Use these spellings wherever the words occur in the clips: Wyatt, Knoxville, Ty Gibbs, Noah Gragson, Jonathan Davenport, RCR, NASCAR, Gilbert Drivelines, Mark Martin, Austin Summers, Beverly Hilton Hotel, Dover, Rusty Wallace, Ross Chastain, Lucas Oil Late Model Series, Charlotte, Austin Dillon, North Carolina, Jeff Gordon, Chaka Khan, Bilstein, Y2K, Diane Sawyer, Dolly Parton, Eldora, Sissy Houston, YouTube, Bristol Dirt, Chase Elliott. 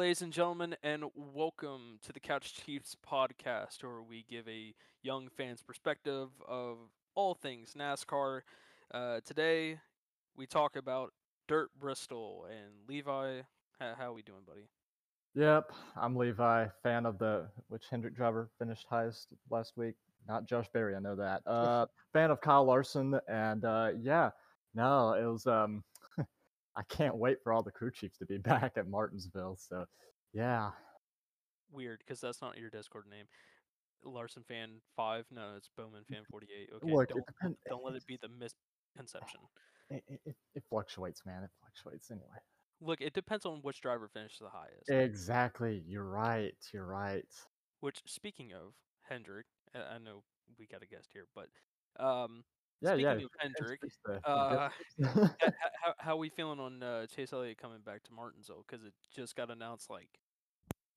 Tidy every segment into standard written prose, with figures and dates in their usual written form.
ladies and gentlemen, and welcome to the Couch Chiefs podcast, where we give a young fan's perspective of all things NASCAR. Today, we talk about Dirt Bristol, and Levi, how are we doing, buddy? Yep, I'm Levi, fan of which Hendrick driver finished highest last week. Not Josh Berry, I know that. Fan of Kyle Larson, and it was... I can't wait for all the crew chiefs to be back at Martinsville. So, yeah. Weird, because that's not your Discord name. Larson fan 5? No, it's Bowman fan 48. Okay, look, don't let it be the misconception. It fluctuates, man. It fluctuates anyway. Look, it depends on which driver finishes the highest. Exactly. You're right. Which, speaking of Hendrick, I know we got a guest here, but... Speaking of Hendrick, how we feeling on Chase Elliott coming back to Martinsville? Because it just got announced like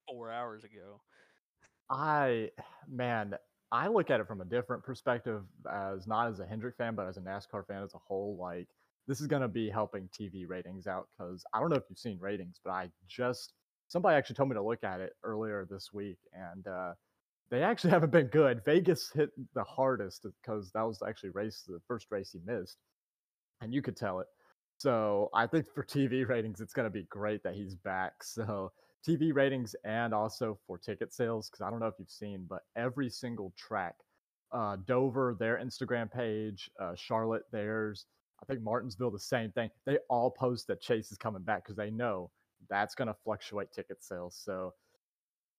4 hours ago. I look at it from a different perspective, as not as a Hendrick fan, but as a NASCAR fan as a whole. Like, this is going to be helping TV ratings out, because I don't know if you've seen ratings, but somebody actually told me to look at it earlier this week, and they actually haven't been good. Vegas hit the hardest, because that was actually the first race he missed, and you could tell it. So I think for TV ratings, it's going to be great that he's back. So TV ratings, and also for ticket sales, because I don't know if you've seen, but every single track, Dover, their Instagram page, Charlotte, theirs, I think Martinsville, the same thing. They all post that Chase is coming back, because they know that's going to fluctuate ticket sales. So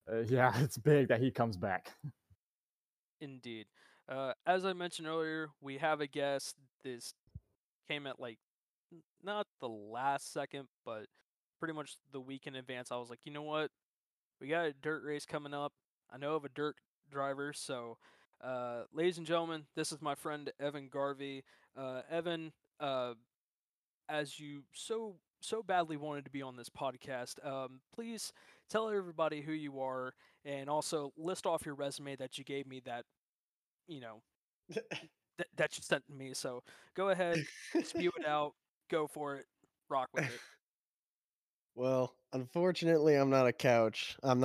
it's big that he comes back. Indeed. As I mentioned earlier, we have a guest. This came at not the last second, but pretty much the week in advance. I was like, you know what? We got a dirt race coming up. I know of a dirt driver. So, ladies and gentlemen, this is my friend Evan Garvey. Evan, as you so badly wanted to be on this podcast, please tell everybody who you are, and also list off your resume that you gave me, that you know that you sent me. So go ahead, spew it out, go for it, rock with it. Well, unfortunately, I'm not a couch either,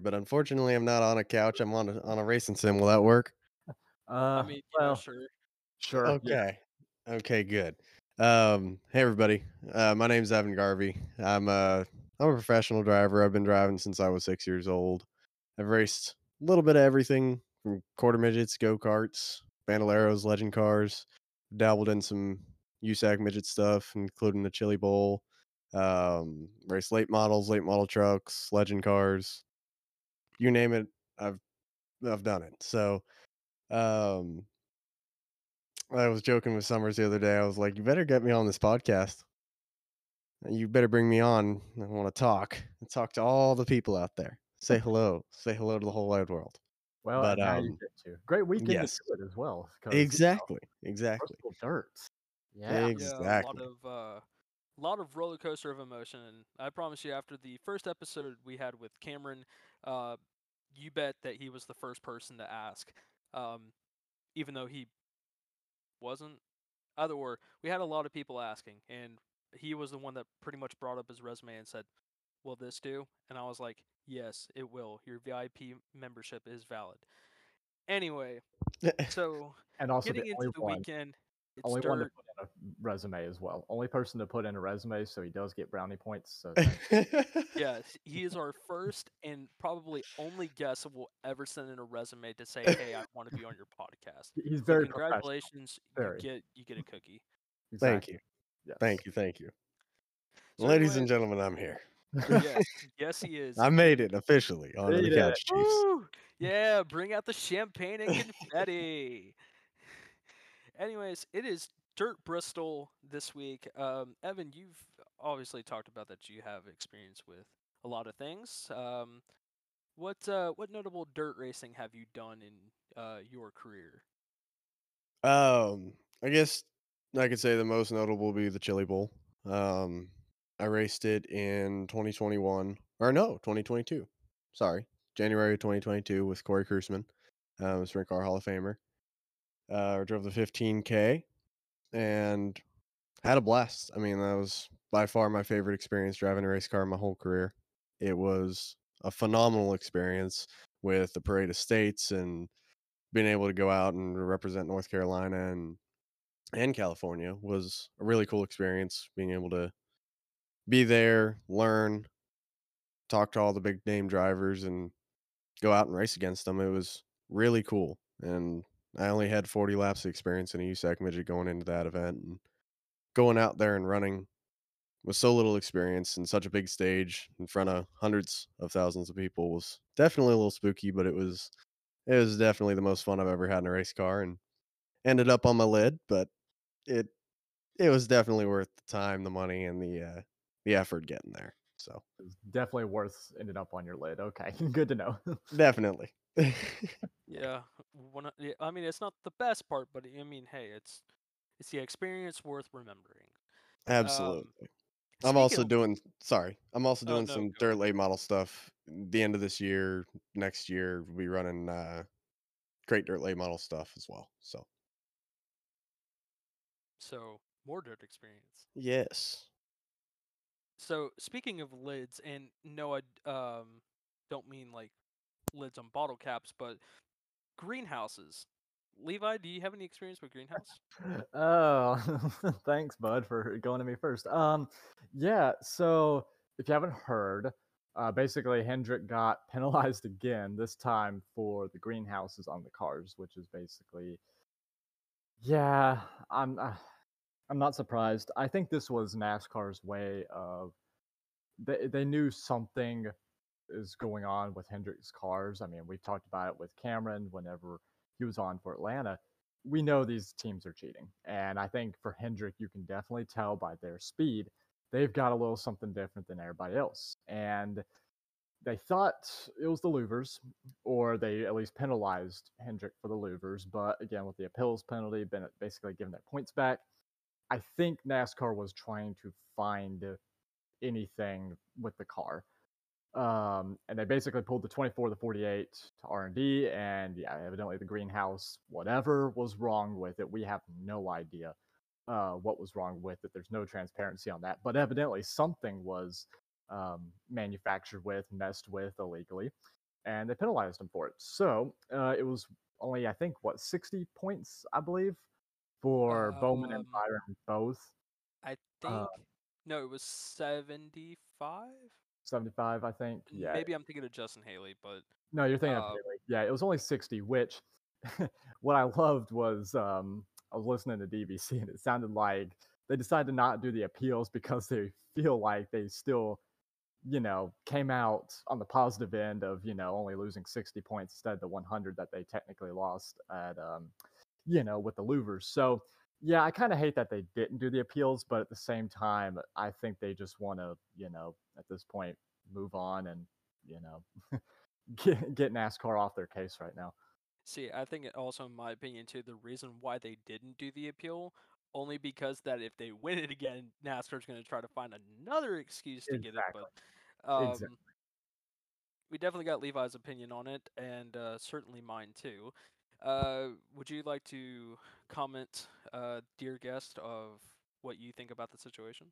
but unfortunately I'm not on a couch. I'm on a racing sim. Will that work? Sure. Okay, good. Hey everybody. My name's Evan Garvey. I'm a professional driver. I've been driving since I was 6 years old. I've raced a little bit of everything, from quarter midgets, go-karts, bandoleros, legend cars. Dabbled in some USAC midget stuff, including the Chili Bowl. Raced late models, late model trucks, legend cars. You name it, I've done it. So, I was joking with Summers the other day. I was like, you better get me on this podcast. You better bring me on. I want to talk. Talk to all the people out there. Say hello. Say hello to the whole wide world. Well, you get to. Great weekend to do it as well. Exactly. Dirt. Yeah. Exactly. Yeah, a lot of roller coaster of emotion. And I promise you, after the first episode we had with Cameron, you bet that he was the first person to ask. Even though he wasn't. Either or, we had a lot of people asking, and he was the one that pretty much brought up his resume and said, will this do? And I was like, yes, it will. Your VIP membership is valid. Anyway, so and also getting into the weekend, it's only dirt. One to put in a resume as well. Only person to put in a resume, so he does get brownie points. So yes, he is our first and probably only guest that will ever send in a resume to say, "Hey, I want to be on your podcast." He's very congratulations. You get a cookie. Exactly. Thank you. Yes. Thank you. So ladies and gentlemen, I'm here. Yes, he is. I made it officially on the Couch Chiefs. Yeah, bring out the champagne and confetti. Anyways, it is Dirt Bristol this week. Evan, you've obviously talked about that you have experience with a lot of things. What notable dirt racing have you done in your career? I guess I could say the most notable will be the Chili Bowl. I raced it in 2022. Sorry, January of 2022 with Corey Kruseman, Sprint Car Hall of Famer. Drove the 15K, and had a blast. I mean, that was by far my favorite experience driving a race car in my whole career. It was a phenomenal experience with the Parade of States and being able to go out and represent North Carolina and California was a really cool experience. Being able to be there, learn, talk to all the big name drivers and go out and race against them. It was really cool. And I only had 40 laps of experience in a USAC midget going into that event, and going out there and running with so little experience and such a big stage in front of hundreds of thousands of people was definitely a little spooky, but it was definitely the most fun I've ever had in a race car, and ended up on my lid, but it was definitely worth the time, the money, and the effort getting there. So it was definitely worth ending up on your lid. Okay. Good to know. Definitely. Yeah. I mean, it's not the best part, but I mean, hey, it's the experience worth remembering. Absolutely. I'm also doing some dirt late model stuff. The end of this year, next year, we'll be running great dirt late model stuff as well. So more dirt experience. Yes. So speaking of lids, and no, I don't mean like lids on bottle caps, but greenhouses. Levi, do you have any experience with greenhouse? Oh, thanks, bud, for going to me first. Yeah, so if you haven't heard, basically Hendrick got penalized again, this time for the greenhouses on the cars, which is basically, yeah, I'm not surprised. I think this was NASCAR's way of they knew something is going on with Hendrick's cars. I mean, we talked about it with Cameron whenever he was on for Atlanta. We know these teams are cheating. And I think for Hendrick, you can definitely tell by their speed, they've got a little something different than everybody else. And they thought it was the louvers, or they at least penalized Hendrick for the louvers. But again, with the appeals penalty, Bennett basically giving their points back. I think NASCAR was trying to find anything with the car. And they basically pulled the 24, the 48 to R&D, and yeah, evidently the greenhouse, whatever was wrong with it. We have no idea what was wrong with it. There's no transparency on that. But evidently something was manufactured with, messed with illegally, and they penalized him for it. So it was only, I think, 60 points, I believe, for Bowman and Byron both. I think no, it was 75, I think. Yeah. Maybe I'm thinking of Justin Haley, but no, you're thinking of Haley. Yeah, it was only 60, which what I loved was I was listening to DVC, and it sounded like they decided to not do the appeals because they feel like they still, you know, came out on the positive end of, you know, only losing 60 points instead of the 100 that they technically lost at you know, with the louvers. So, yeah, I kind of hate that they didn't do the appeals, but at the same time, I think they just want to, you know, at this point, move on and, you know, get NASCAR off their case right now. See, I think also, in my opinion, too, the reason why they didn't do the appeal, only because that if they win it again, NASCAR's going to try to find another excuse to get it. But exactly. We definitely got Levi's opinion on it, and certainly mine, too. Would you like to comment, dear guest, of what you think about the situation?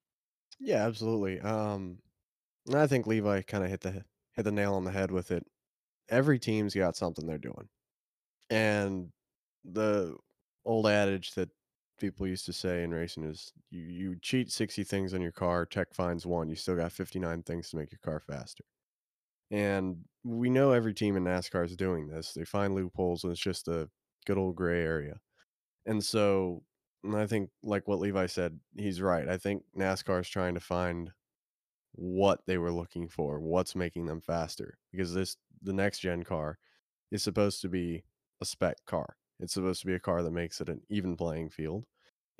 Yeah, absolutely. I think Levi kind of hit the nail on the head with it. Every team's got something they're doing, and the old adage that people used to say in racing is you cheat 60 things on your car, tech finds one, you still got 59 things to make your car faster. And we know every team in NASCAR is doing this. They find loopholes, and it's just a good old gray area. And so, I think, like what Levi said, he's right. I think NASCAR is trying to find what they were looking for, what's making them faster, because the next gen car is supposed to be a spec car. It's supposed to be a car that makes it an even playing field,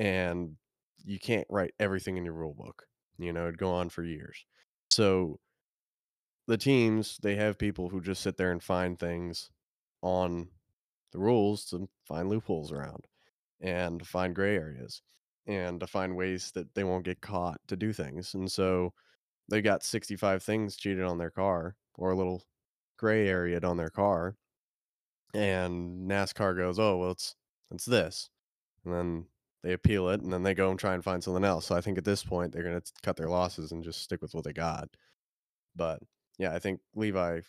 and you can't write everything in your rule book. You know, it'd go on for years. So the teams, they have people who just sit there and find things on the rules to find loopholes around and to find gray areas and to find ways that they won't get caught to do things. And so they got 65 things cheated on their car, or a little gray area on their car. And NASCAR goes, oh, well, it's this. And then they appeal it, and then they go and try and find something else. So I think at this point, they're going to cut their losses and just stick with what they got. But yeah, I think Levi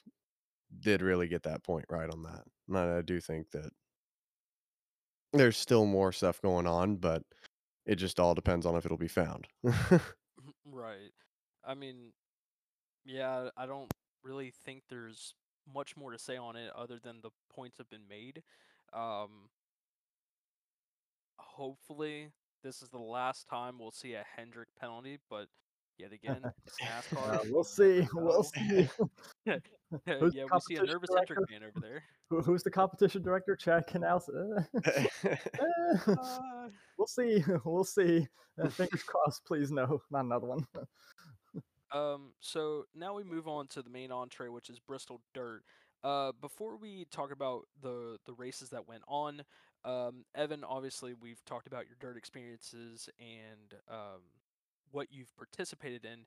did really get that point right on that. And I do think that there's still more stuff going on, but it just all depends on if it'll be found. Right. I mean, yeah, I don't really think there's much more to say on it other than the points have been made. Hopefully this is the last time we'll see a Hendrick penalty, but yet again, it's NASCAR. We'll see. We'll see. Yeah, we see a nervous Hendrick man over there. Who's the competition director? Chad Canals. We'll see. We'll see. Fingers crossed. Please, no, not another one. So now we move on to the main entree, which is Bristol Dirt. Before we talk about the races that went on, Evan, obviously we've talked about your dirt experiences and what you've participated in.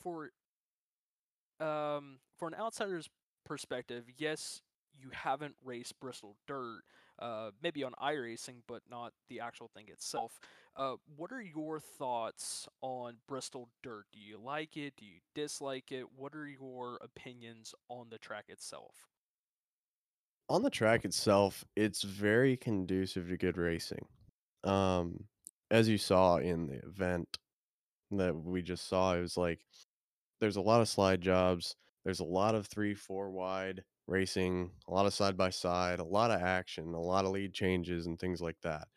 For an outsider's perspective, yes, you haven't raced Bristol Dirt, maybe on iRacing, but not the actual thing itself. What are your thoughts on Bristol Dirt? Do you like it? Do you dislike it? What are your opinions on the track itself? On the track itself, it's very conducive to good racing. As you saw in the event that we just saw, it was like there's a lot of slide jobs, there's a lot of 3-4 wide racing, a lot of side by side, a lot of action, a lot of lead changes and things like that.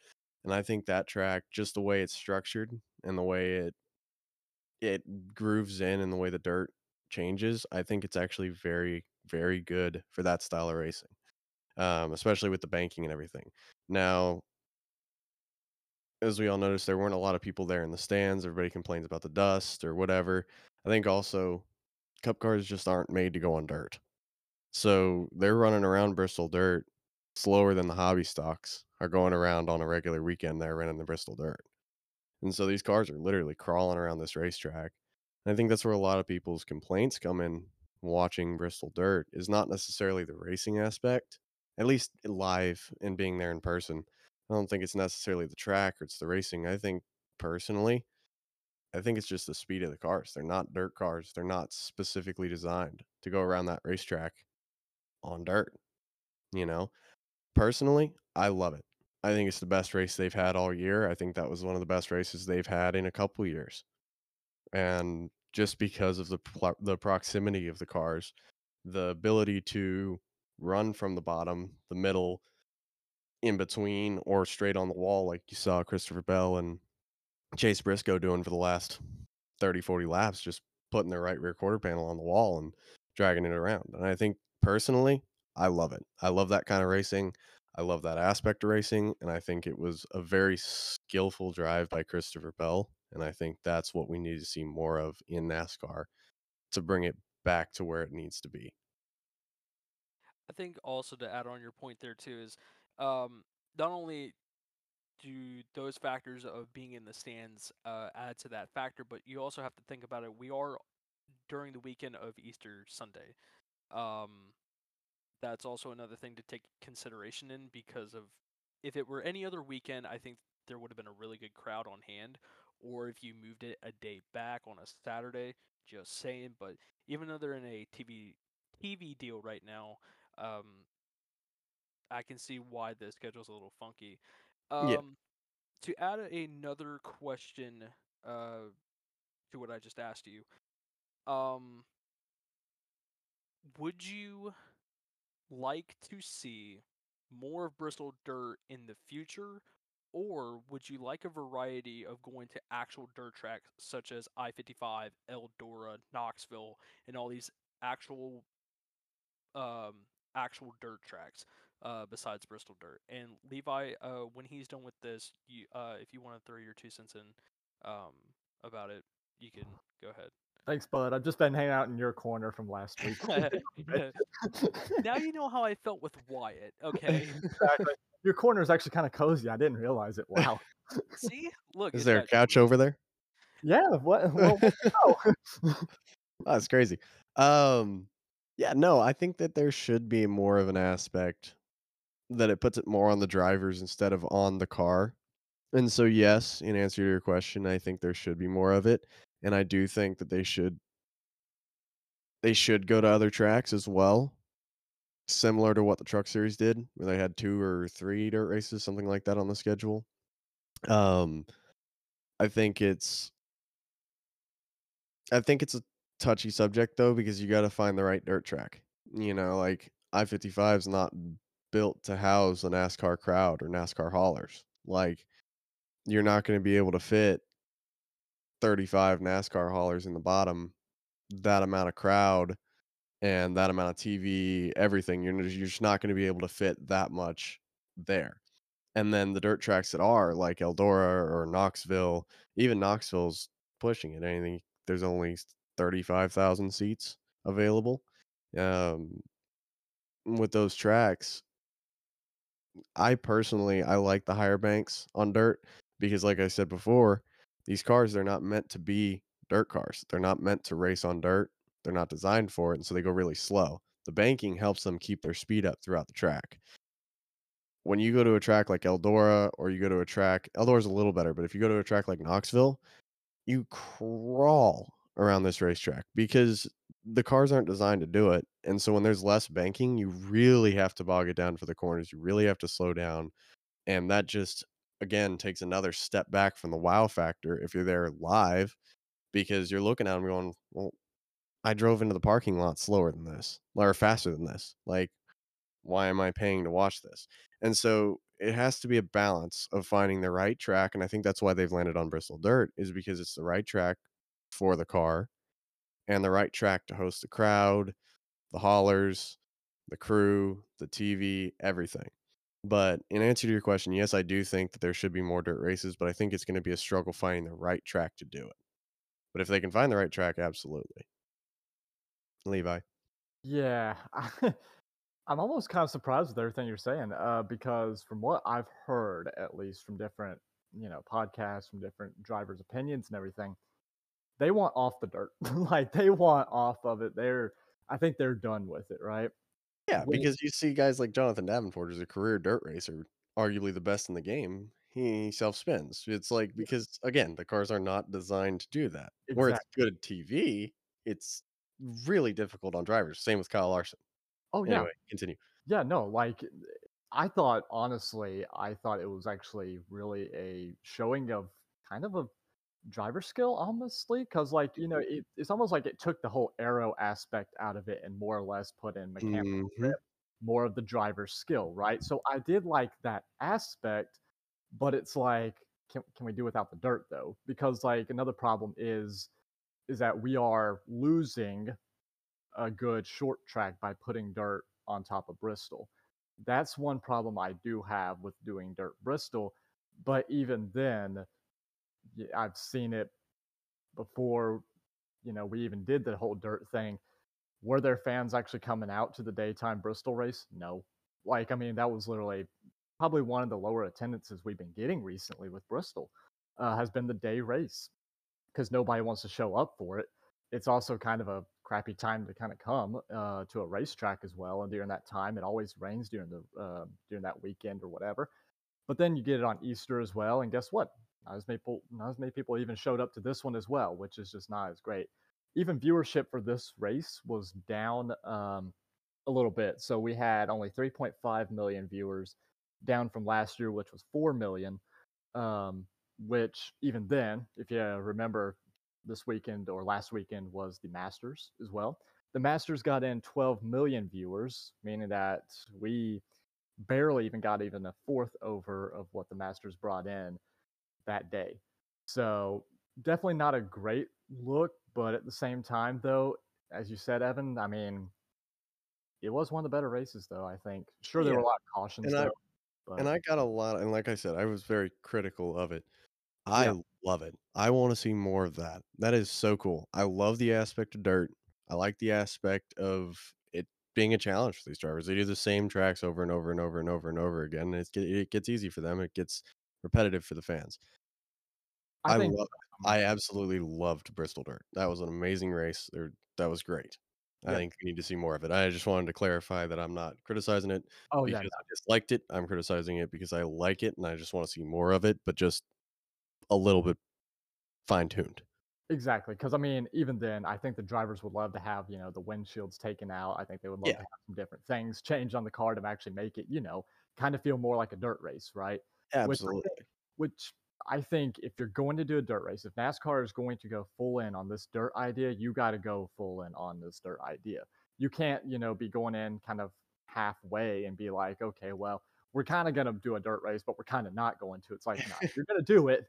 And I think that track, just the way it's structured and the way it grooves in and the way the dirt changes, I think it's actually very, very good for that style of racing, especially with the banking and everything. Now, as we all noticed, there weren't a lot of people there in the stands. Everybody complains about the dust or whatever. I think also cup cars just aren't made to go on dirt. So they're running around Bristol Dirt slower than the hobby stocks are going around on a regular weekend. They're running the Bristol Dirt. And so these cars are literally crawling around this racetrack. And I think that's where a lot of people's complaints come in watching Bristol Dirt, is not necessarily the racing aspect, at least live and being there in person. I don't think it's necessarily the track or it's the racing. I think personally, I think it's just the speed of the cars. They're not dirt cars. They're not specifically designed to go around that racetrack on dirt. You know, personally, I love it. I think it's the best race they've had all year. I think that was one of the best races they've had in a couple years. And just because of the proximity of the cars, the ability to run from the bottom, the middle, in between, or straight on the wall, like you saw Christopher Bell and Chase Briscoe doing for the last 30-40 laps, just putting their right rear quarter panel on the wall and dragging it around. And I think personally, I love it. I love that kind of racing. I love that aspect of racing. And I think it was a very skillful drive by Christopher Bell. And I think that's what we need to see more of in NASCAR to bring it back to where it needs to be. I think also to add on your point there too is, not only do those factors of being in the stands add to that factor, but you also have to think about it. We are during the weekend of Easter Sunday. That's also another thing to take consideration in, because of if it were any other weekend, I think there would have been a really good crowd on hand, or if you moved it a day back on a Saturday, just saying. But even though they're in a TV deal right now, I can see why the schedule's a little funky. Yeah. To add another question to what I just asked you, would you like to see more of Bristol Dirt in the future, or would you like a variety of going to actual dirt tracks such as I-55, Eldora, Knoxville, and all these actual dirt tracks? Besides Bristol Dirt. And Levi, when he's done with this, you, if you want to throw your 2 cents in about it, you can go ahead. Thanks, bud. I've just been hanging out in your corner from last week. Now you know how I felt with Wyatt, okay? Exactly. Your corner is actually kind of cozy. I didn't realize it. Wow. See? Look. Is there a couch over there? Yeah. What? Well, no. That's crazy. Yeah, no, I think that there should be more of an aspect that it puts it more on the drivers instead of on the car And so, yes, in answer to your question, I think there should be more of it. And I do think that they should go to other tracks as well, similar to what the Truck Series did, where they had 2 or 3 dirt races, something like that on the schedule. I think it's a touchy subject, though, because you got to find the right dirt track. You know, like I-55 is not built to house the NASCAR crowd or NASCAR haulers. Like, you're not going to be able to fit 35 NASCAR haulers in the bottom, that amount of crowd and that amount of TV, everything. You're just not going to be able to fit that much there. And then the dirt tracks that are like Eldora or Knoxville, even Knoxville's pushing it. Anything, there's only 35,000 seats available. With those tracks, I like the higher banks on dirt because, like I said before, these cars, they're not meant to be dirt cars. They're not meant to race on dirt. They're not designed for it, and so they go really slow. The banking helps them keep their speed up throughout the track. When you go to a track like Eldora, or you go to a track, Eldora's a little better, but if you go to a track like Knoxville, you crawl around this racetrack because the cars aren't designed to do it. And so when there's less banking, you really have to bog it down for the corners. You really have to slow down. And that just, again, takes another step back from the wow factor if you're there live, because you're looking at them going, well, I drove into the parking lot slower than this, or faster than this. Like, why am I paying to watch this? And so it has to be a balance of finding the right track. And I think that's why they've landed on Bristol Dirt, is because it's the right track for the car and the right track to host the crowd, the haulers, the crew, the TV, everything. But in answer to your question, yes, I do think that there should be more dirt races, but I think it's going to be a struggle finding the right track to do it. But if they can find the right track, absolutely. Levi. Yeah. I'm almost kind of surprised with everything you're saying, because from what I've heard, at least from different, podcasts, from different drivers' opinions and everything, they want off the dirt. Like, they want off of it. I think they're done with it, right? Yeah, because you see guys like Jonathan Davenport, who's a career dirt racer, arguably the best in the game. He self-spins. It's like, because, again, the cars are not designed to do that. Exactly. Where it's good at TV, it's really difficult on drivers. Same with Kyle Larson. Oh, yeah. Anyway, continue. Yeah, no, like, I thought it was actually really a showing of kind of a driver skill, honestly, because, like, it's almost like it took the whole aero aspect out of it and more or less put in mechanical grip, more of the driver skill, right? So I did like that aspect, but it's like, can we do without the dirt, though? Because, like, another problem is that we are losing a good short track by putting dirt on top of Bristol. That's one problem I do have with doing dirt Bristol. But even then, I've seen it before, we even did the whole dirt thing. Were there fans actually coming out to the daytime Bristol race? No. Like, I mean, that was literally probably one of the lower attendances we've been getting recently with Bristol, has been the day race, because nobody wants to show up for it. It's also kind of a crappy time to kind of come to a racetrack as well. And during that time, it always rains during that weekend or whatever. But then you get it on Easter as well. And guess what? Not as many people even showed up to this one as well, which is just not as great. Even viewership for this race was down a little bit. So we had only 3.5 million viewers, down from last year, which was 4 million, which even then, if you remember, this weekend or last weekend was the Masters as well. The Masters got in 12 million viewers, meaning that we barely even got even a fourth over of what the Masters brought in that day. So definitely not a great look, but at the same time, though, as you said, Evan, I mean, it was one of the better races, though, I think. Sure, there were a lot of cautions, and I got a lot, and like I said, I was very critical of it. I love it. I want to see more of that. That is so cool. I love the aspect of dirt. I like the aspect of it being a challenge for these drivers. They do the same tracks over and over and over and over and over again. And it gets easy for them. It gets repetitive for the fans. I absolutely loved Bristol Dirt. That was an amazing race. That was great. I think we need to see more of it. I just wanted to clarify that I'm not criticizing it. I disliked it. I'm criticizing it because I like it, and I just want to see more of it. But just a little bit fine-tuned. Exactly, because I mean, even then, I think the drivers would love to have, you know, the windshields taken out. I think they would love to have some different things changed on the car to actually make it, you know, kind of feel more like a dirt race, right? Absolutely. Which I think if you're going to do a dirt race, if NASCAR is going to go full in on this dirt idea, you got to go full in on this dirt idea. You can't, you know, be going in kind of halfway and be like, okay, well, we're kind of going to do a dirt race, but we're kind of not going to. It's like, no, if you're going to do it,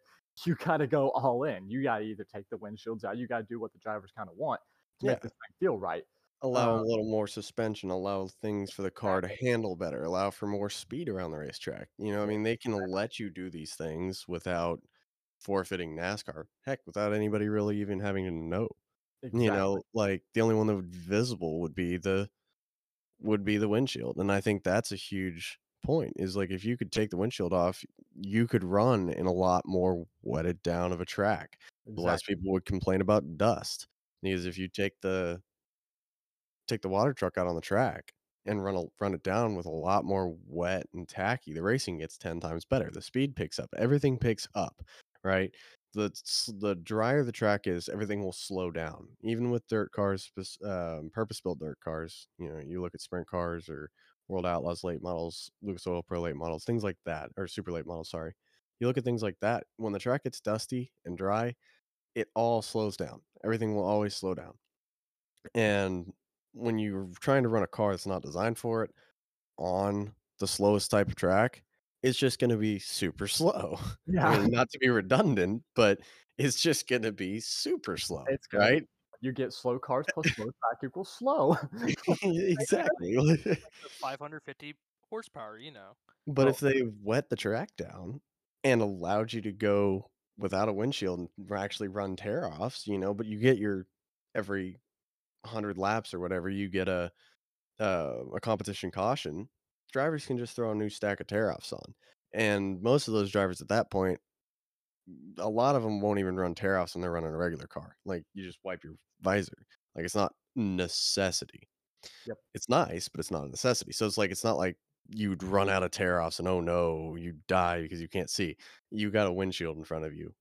you got to go all in. You got to either take the windshields out. You got to do what the drivers kind of want to make this thing feel right. Allow a little more suspension, allow things for the car to handle better, allow for more speed around the racetrack. You know, I mean, they can let you do these things without forfeiting NASCAR. Heck, without anybody really even having to know. Exactly. You know, like the only one that would be visible would be the windshield. And I think that's a huge point, is like, if you could take the windshield off, you could run in a lot more wetted down of a track. Exactly. Less people would complain about dust, because if you take the water truck out on the track and run it down with a lot more wet and tacky, the racing gets 10 times better. The speed picks up, everything picks up, right? The drier the track is, everything will slow down. Even with dirt cars, purpose-built dirt cars, you know, you look at sprint cars or World Outlaws late models, Lucas Oil Pro late models, things like that, or super late models, sorry. You look at things like that, when the track gets dusty and dry, it all slows down. Everything will always slow down. And when you're trying to run a car that's not designed for it on the slowest type of track, it's just going to be super slow. Yeah. I mean, not to be redundant, but it's just going to be super slow. It's good. Right? You get slow cars plus slow track equals slow. Exactly. Like 550 horsepower, you know. But if they wet the track down and allowed you to go without a windshield and actually run tear-offs, you know, but you get your every 100 laps or whatever, you get a competition caution. Drivers can just throw a new stack of tear-offs on, and most of those drivers at that point, a lot of them won't even run tear-offs when they're running a regular car. Like, you just wipe your visor. Like, it's not necessity. Yep. It's nice, but it's not a necessity. So it's like, it's not like you'd run out of tear-offs and, oh no, you die because you can't see. You got a windshield in front of you.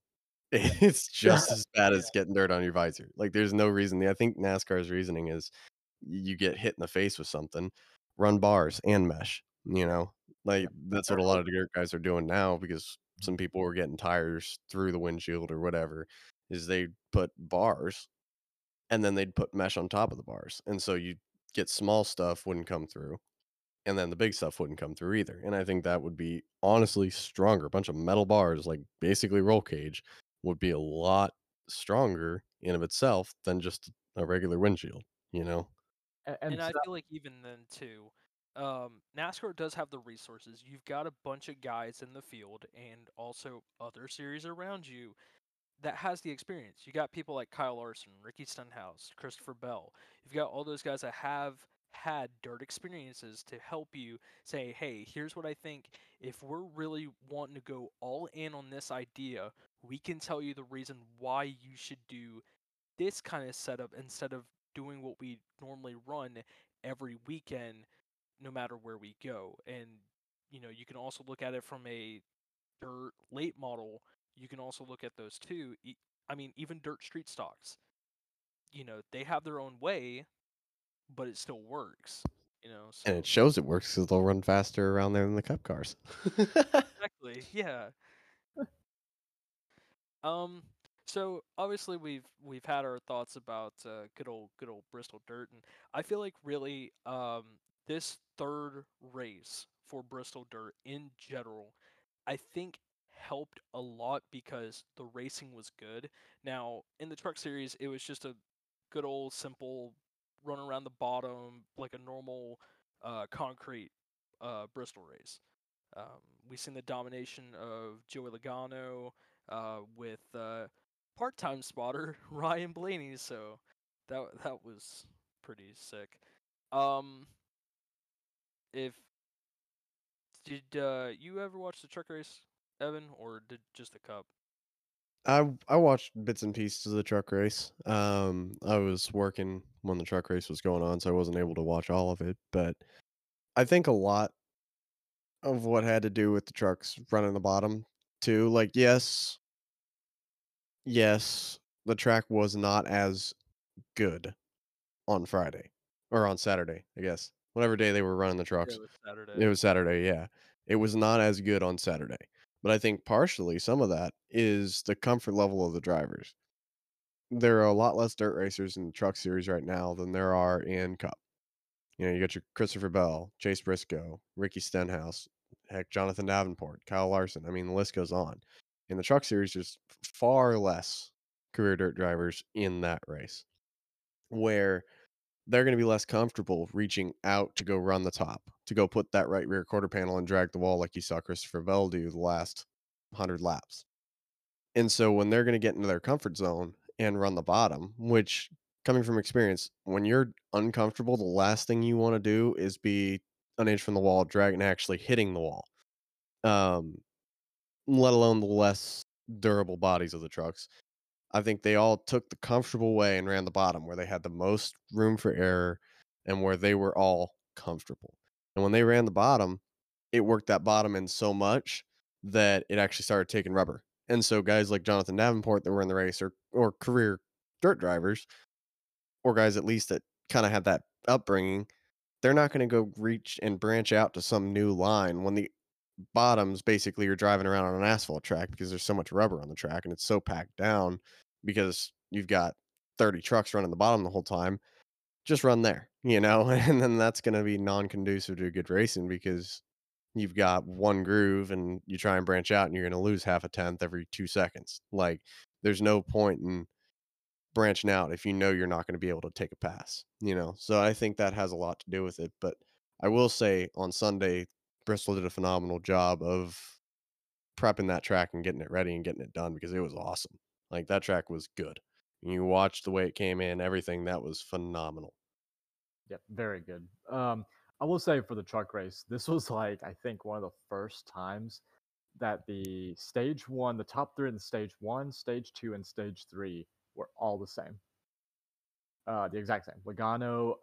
It's just as bad as getting dirt on your visor. Like, there's no reason. I think NASCAR's reasoning is you get hit in the face with something, run bars and mesh, you know, like that's what a lot of dirt guys are doing now, because some people were getting tires through the windshield or whatever, is they put bars and then they'd put mesh on top of the bars. And so you get small stuff wouldn't come through, and then the big stuff wouldn't come through either. And I think that would be honestly stronger. A bunch of metal bars, like basically roll cage, would be a lot stronger in of itself than just a regular windshield, you know? And I feel like even then too, NASCAR does have the resources. You've got a bunch of guys in the field and also other series around you that has the experience. You got people like Kyle Larson, Ricky Stenhouse, Christopher Bell. You've got all those guys that have had dirt experiences to help you say, hey, here's what I think. If we're really wanting to go all in on this idea, we can tell you the reason why you should do this kind of setup instead of doing what we normally run every weekend, no matter where we go. And, you know, you can also look at it from a dirt late model. You can also look at those too. I mean, even dirt street stocks, you know, they have their own way, but it still works, you know. So. And it shows it works because they'll run faster around there than the cup cars. Exactly. Yeah. So obviously we've had our thoughts about good old Bristol Dirt, and I feel like really this third race for Bristol Dirt in general, I think helped a lot because the racing was good. Now in the truck series, it was just a good old simple run around the bottom like a normal concrete Bristol race. We've seen the domination of Joey Logano with part-time spotter Ryan Blaney, so that was pretty sick. If did you ever watch the truck race, Evan, or did just the Cup? I watched bits and pieces of the truck race. I was working when the truck race was going on, so I wasn't able to watch all of it, but I think a lot of what had to do with the trucks running the bottom too, like yes, yes, the track was not as good on Friday or on Saturday, I guess. Whatever day they were running the trucks. It was Saturday, yeah. It was not as good on Saturday. But I think partially some of that is the comfort level of the drivers. There are a lot less dirt racers in the truck series right now than there are in Cup. You know, you got your Christopher Bell, Chase Briscoe, Ricky Stenhouse, heck, Jonathan Davenport, Kyle Larson. I mean, the list goes on. In the truck series, there's far less career dirt drivers in that race, where they're going to be less comfortable reaching out to go run the top, to go put that right rear quarter panel and drag the wall like you saw Christopher Bell do the last 100 laps. And so when they're going to get into their comfort zone and run the bottom, which, coming from experience, when you're uncomfortable, the last thing you want to do is be an inch from the wall, dragging, actually hitting the wall, let alone the less durable bodies of the trucks. I think they all took the comfortable way and ran the bottom, where they had the most room for error and where they were all comfortable. And when they ran the bottom, it worked that bottom in so much that it actually started taking rubber. And so guys like Jonathan Davenport that were in the race, or career dirt drivers, or guys at least that kind of had that upbringing, they're not going to go reach and branch out to some new line when the bottoms basically you're driving around on an asphalt track, because there's so much rubber on the track and it's so packed down because you've got 30 trucks running the bottom the whole time. Just run there, you know, and then that's going to be non-conducive to good racing, because you've got one groove and you try and branch out and you're going to lose half a tenth every 2 seconds. Like, there's no point in branching out if you know you're not going to be able to take a pass, you know? So I think that has a lot to do with it. But I will say, on Sunday, Bristol did a phenomenal job of prepping that track and getting it ready and getting it done, because it was awesome. Like, that track was good. And you watched the way it came in, everything. That was phenomenal. Yep, very good. I will say, for the truck race, this was, like, I think one of the first times that the stage one, the top three in stage one, stage two, and stage three were all the same. The exact same. Logano,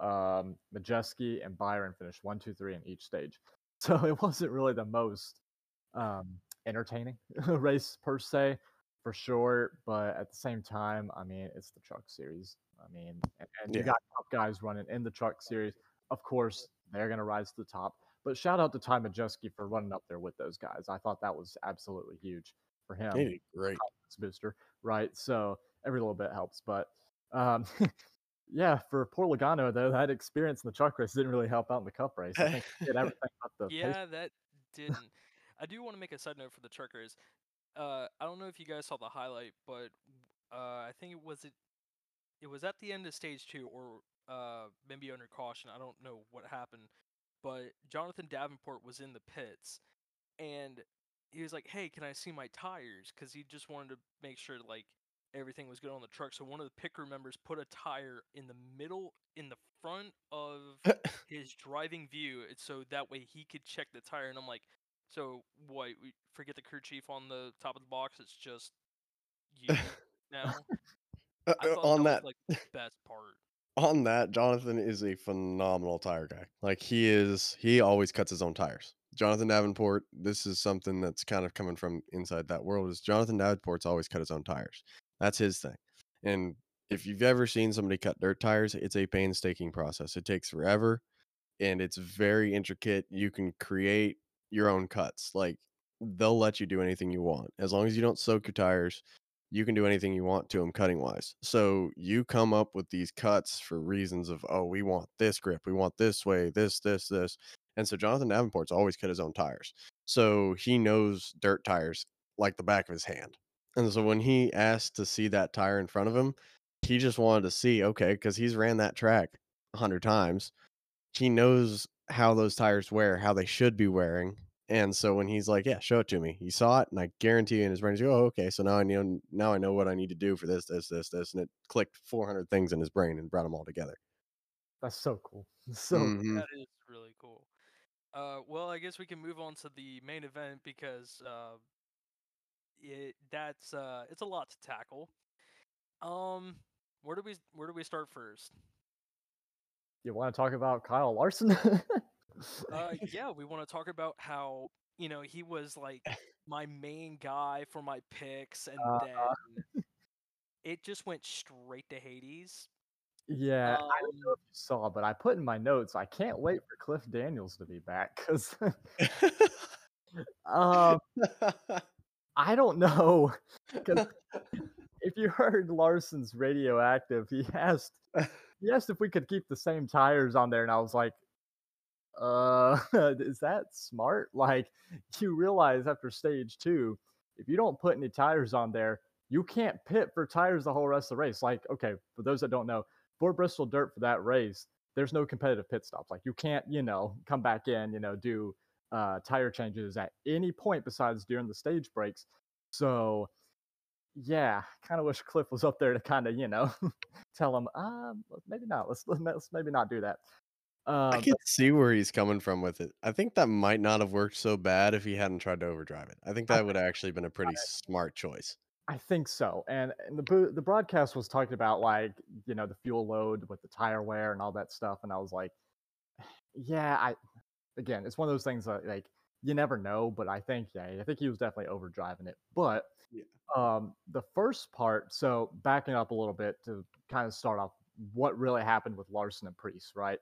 Majeski, and Byron finished 1, 2, 3 in each stage. So it wasn't really the most entertaining race per se, for sure. But at the same time, I mean, it's the truck series. I mean, and you got top guys running in the truck series. Of course, they're going to rise to the top. But shout out to Ty Majeski for running up there with those guys. I thought that was absolutely huge for him. He did great. Booster, right? So every little bit helps. But yeah, for poor Logano, though, that experience in the truck race didn't really help out in the Cup race. I think he did everything but the that didn't. I do want to make a side note for the truck race. I don't know if you guys saw the highlight, but I think it was at the end of stage two, or maybe under caution. I don't know what happened, but Jonathan Davenport was in the pits, and he was like, "Hey, can I see my tires?" Because he just wanted to make sure, like, everything was good on the truck. So one of the pit crew members put a tire in the middle, in the front of his driving view, so that way he could check the tire. And I'm like, so what? We forget the crew chief on the top of the box. It's just you now. On that, was, like, the best part. On that, Jonathan is a phenomenal tire guy. Like, he always cuts his own tires. Jonathan Davenport, this is something that's kind of coming from inside that world, is Jonathan Davenport's always cut his own tires. That's his thing. And if you've ever seen somebody cut dirt tires, it's a painstaking process. It takes forever, and it's very intricate. You can create your own cuts. Like, they'll let you do anything you want. As long as you don't soak your tires, you can do anything you want to them cutting-wise. So you come up with these cuts for reasons of, oh, we want this grip, we want this way, this. And so Jonathan Davenport's always cut his own tires. So he knows dirt tires like the back of his hand. And so when he asked to see that tire in front of him, he just wanted to see, okay, because he's ran that track 100 times. He knows how those tires wear, how they should be wearing. And so when he's like, yeah, show it to me, he saw it, and I guarantee you in his brain, he's like, oh, okay, so now I know what I need to do for this. And it clicked 400 things in his brain and brought them all together. That's so cool. So That is really cool. Well, I guess we can move on to the main event, because it's a lot to tackle. Where do we start first? You want to talk about Kyle Larson? Yeah, we want to talk about how, you know, he was like my main guy for my picks, and then it just went straight to Hades. Yeah, I don't know if you saw, but I put in my notes, I can't wait for Cliff Daniels to be back, because I don't know. If you heard Larson's Radioactive, he asked if we could keep the same tires on there, and I was like, is that smart? Like, you realize after stage two, if you don't put any tires on there, you can't pit for tires the whole rest of the race. Like, okay, for those that don't know, for Bristol Dirt for that race, there's no competitive pit stops. Like, you can't, come back in, do tire changes at any point besides during the stage breaks. So, yeah, kind of wish Cliff was up there to kind of, tell him, maybe not. Let's maybe not do that. I can see where he's coming from with it. I think that might not have worked so bad if he hadn't tried to overdrive it. I think that would have actually been a pretty smart choice. I think so. And the broadcast was talking about, like, the fuel load with the tire wear and all that stuff. And I was like, yeah, again, it's one of those things that, like, you never know. But I think he was definitely overdriving it. But yeah. The first part, so backing up a little bit to kind of start off what really happened with Larson and Preece, right?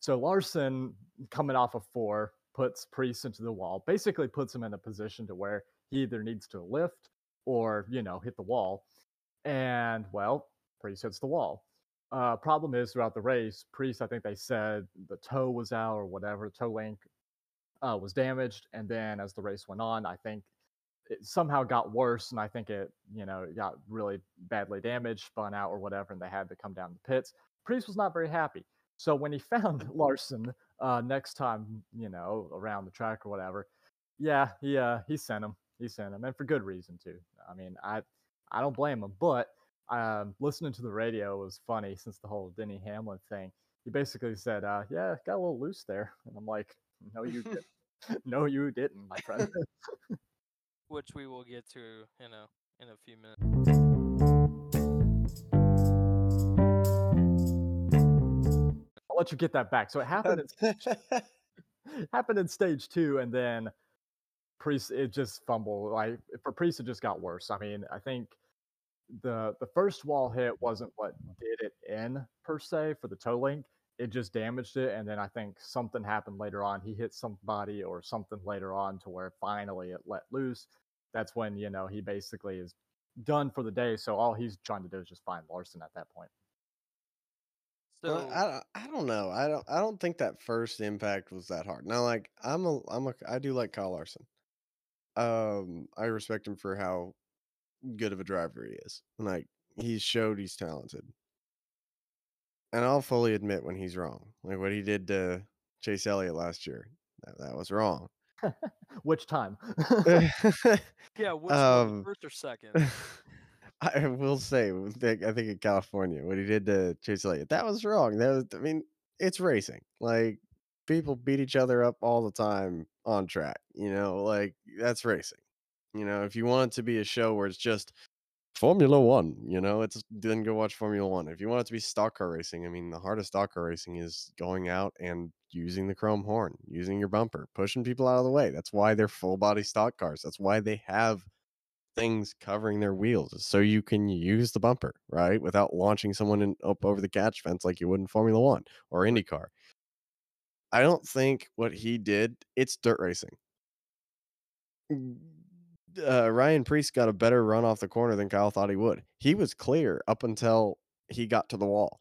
So Larson, coming off of four, puts Preece into the wall, basically puts him in a position to where he either needs to lift or, hit the wall. And, well, Preece hits the wall. Problem is, throughout the race, Preece, I think they said the toe was out or whatever, toe link was damaged. And then as the race went on, I think it somehow got worse. And I think it, got really badly damaged, spun out or whatever, and they had to come down the pits. Preece was not very happy. So when he found Larson next time, around the track or whatever, yeah, he sent him. He sent him, and for good reason, too. I mean, I don't blame him, but listening to the radio was funny since the whole Denny Hamlin thing. He basically said, yeah, got a little loose there. And I'm like, no, you didn't. No, you didn't, my friend. Which we will get to in a few minutes. I'll let you get that back. So it happened in stage two, and then Preece, it just fumbled. Like, for Preece, it just got worse. I mean, I think the first wall hit wasn't what did it in, per se, for the toe link. It just damaged it, and then I think something happened later on. He hit somebody or something later on to where finally it let loose. That's when, he basically is done for the day, so all he's trying to do is just find Larson at that point. So I don't know. I don't think that first impact was that hard. Now, like, I do like Kyle Larson. I respect him for how good of a driver he is. Like, he showed he's talented. And I'll fully admit when he's wrong. Like what he did to Chase Elliott last year. That was wrong. Which time? Yeah, which first or second? I will say, I think in California, what he did to Chase Elliott, that was wrong. I mean, it's racing. Like, people beat each other up all the time on track. Like, that's racing. If you want it to be a show where it's just Formula One, then go watch Formula One. If you want it to be stock car racing, I mean, the hardest stock car racing is going out and using the chrome horn, using your bumper, pushing people out of the way. That's why they're full body stock cars. That's why they have things covering their wheels, so you can use the bumper right without launching someone up over the catch fence like you would in Formula One or IndyCar. I don't think what he did, it's dirt racing. Ryan Preece got a better run off the corner than Kyle thought he would. He was clear up until he got to the wall.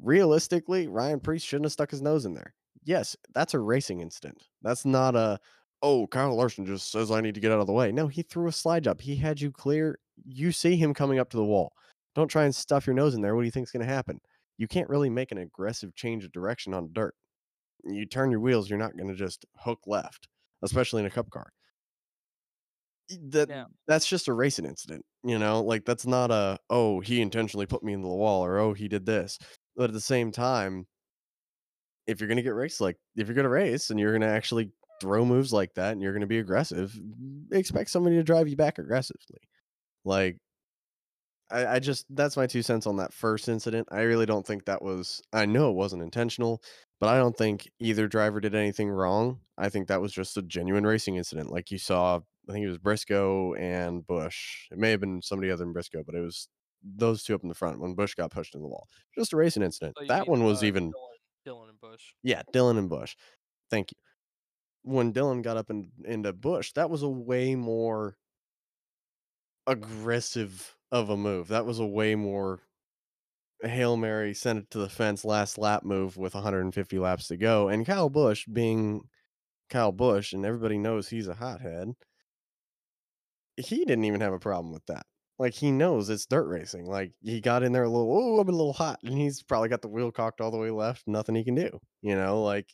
Realistically, Ryan Preece shouldn't have stuck his nose in there. Yes, that's a racing incident. That's not a Kyle Larson just says I need to get out of the way. No, he threw a slide up. He had you clear. You see him coming up to the wall. Don't try and stuff your nose in there. What do you think's going to happen? You can't really make an aggressive change of direction on dirt. You turn your wheels. You're not going to just hook left, especially in a cup car. That's just a racing incident. Like that's not a, he intentionally put me into the wall or, he did this. But at the same time, if you're going to get raced, like if you're going to race and you're going to actually throw moves like that and you're going to be aggressive, expect somebody to drive you back aggressively. Like I just, that's my 2 cents on that first incident. I really don't think that was, I know it wasn't intentional, but I don't think either driver did anything wrong. I think that was just a genuine racing incident. Like you saw, I think it was Briscoe and Busch. It may have been somebody other than Briscoe, but it was those two up in the front when Busch got pushed in the wall. Just a racing incident. So that one was even Dillon and Busch. Yeah, Dillon and Busch. Thank you. When Dillon got up into Busch, that was a way more aggressive of a move. That was a way more Hail Mary, send it to the fence, last lap move with 150 laps to go. And Kyle Busch being Kyle Busch, and everybody knows he's a hothead, he didn't even have a problem with that. Like, he knows it's dirt racing. Like, he got in there a little, oh, I'm a little hot, and he's probably got the wheel cocked all the way left. Nothing he can do. You know, like,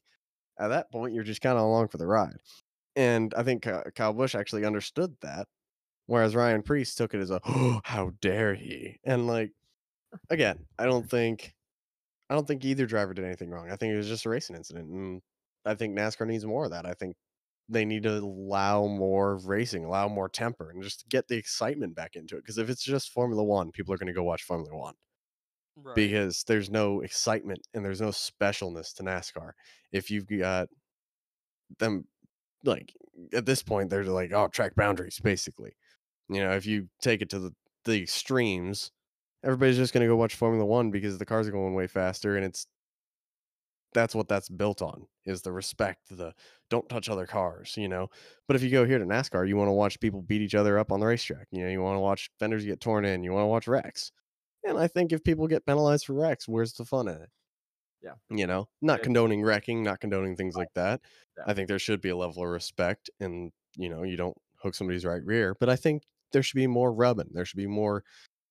at that point, you're just kind of along for the ride. And I think Kyle Busch actually understood that, whereas Ryan Preece took it as a, oh, how dare he? And, like, again, I don't think either driver did anything wrong. I think it was just a racing incident, and I think NASCAR needs more of that. I think they need to allow more racing, allow more temper, and just get the excitement back into it. Because if it's just Formula One, people are going to go watch Formula One, right? Because there's no excitement and there's no specialness to NASCAR. If you've got them, like, at this point, they're like, oh, track boundaries, basically. You know, if you take it to the extremes, everybody's just going to go watch Formula One because the cars are going way faster, and that's what that's built on, is the respect, the don't touch other cars, you know. But if you go here to NASCAR, you want to watch people beat each other up on the racetrack. You know, you want to watch fenders get torn in. You want to watch wrecks. And I think if people get penalized for wrecks, where's the fun in it? Yeah. You know, not condoning wrecking, not condoning things like that. Yeah. I think there should be a level of respect, and, you know, you don't hook somebody's right rear. But I think there should be more rubbing. There should be more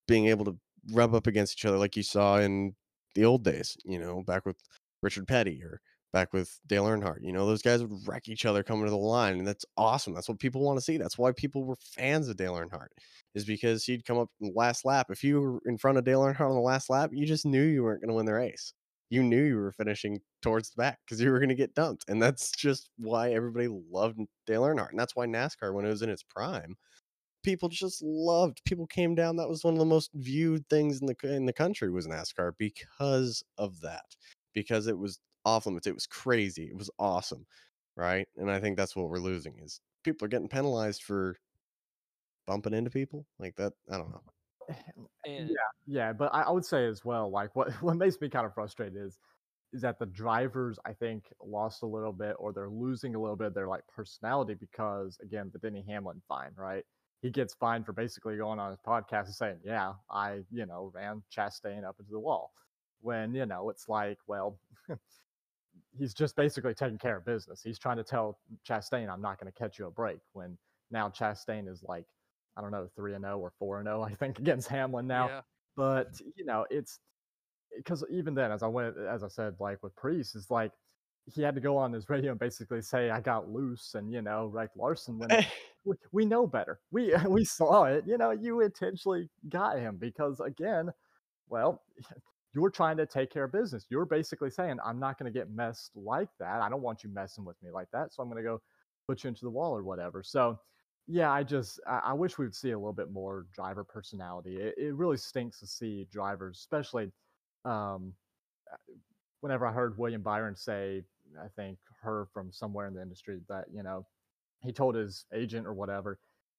being able to rub up against each other like you saw in the old days, you know, back with Richard Petty or back with Dale Earnhardt. You know, those guys would wreck each other coming to the line, and that's awesome. That's what people want to see. That's why people were fans of Dale Earnhardt, is because he'd come up in the last lap. If you were in front of Dale Earnhardt on the last lap, you just knew you weren't going to win the race. You knew you were finishing towards the back because you were going to get dumped. And that's just why everybody loved Dale Earnhardt. And that's why NASCAR, when it was in its prime, people just loved. People came down. That was one of the most viewed things in the country, was NASCAR, because of that. Because it was off limits, it was crazy, it was awesome, right? And I think that's what we're losing, is people are getting penalized for bumping into people like that. I don't know. And yeah, but I would say as well, like, what makes me kind of frustrated is that the drivers, I think, lost a little bit, or they're losing a little bit of their, like, personality, because, again, the Denny Hamlin fine, right? He gets fined for basically going on his podcast and saying, yeah, I, you know, ran Chastain up into the wall. When, you know, it's like, well, he's just basically taking care of business. He's trying to tell Chastain, I'm not going to catch you a break, when now Chastain is, like, I don't know, 3-0 or 4-0, I think, against Hamlin now. Yeah. But, you know, it's because even then, as I said, like with Preece, it's like he had to go on his radio and basically say, I got loose and, you know, like Larson. When we know better. We saw it. You know, you intentionally got him because, again, well, you're trying to take care of business. You're basically saying, I'm not going to get messed like that. I don't want you messing with me like that. So I'm going to go put you into the wall or whatever. So, yeah, I wish we would see a little bit more driver personality. It really stinks to see drivers, especially whenever I heard William Byron say, I think her from somewhere in the industry, that, you know, he told his agent or whatever,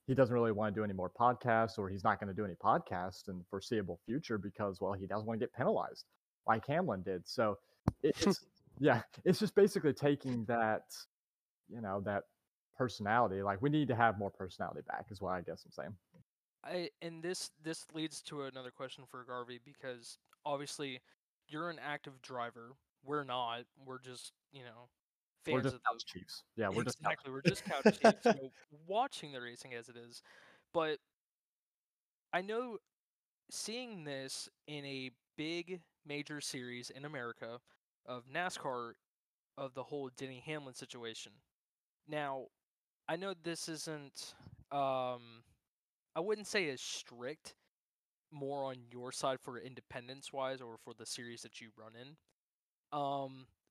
he doesn't really want to do any more podcasts, or he's not going to do any podcasts in the foreseeable future because, well, he doesn't want to get penalized like Hamlin did. So it's, yeah, it's just basically taking that, you know, that personality. Like, we need to have more personality back is what I guess I'm saying. And this leads to another question for Garvey, because obviously you're an active driver. We're not, we're just, you know, we're just Couch Chiefs. Yeah, we're just exactly. We're just Couch Chiefs, you know, watching the racing as it is. But I know seeing this in a big major series in America of NASCAR, of the whole Denny Hamlin situation. Now, I know this isn't, I wouldn't say as strict, more on your side for independence-wise or for the series that you run in.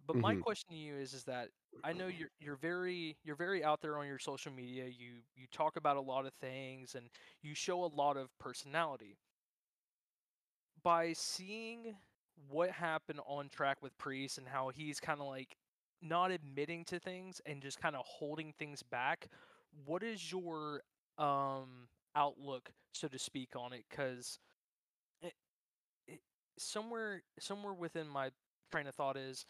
But my question to you is that I know you're very out there on your social media. You talk about a lot of things and you show a lot of personality. By seeing what happened on track with Preece and how he's kind of like not admitting to things and just kind of holding things back, what is your outlook, so to speak, on it? Because somewhere within my train of thought is,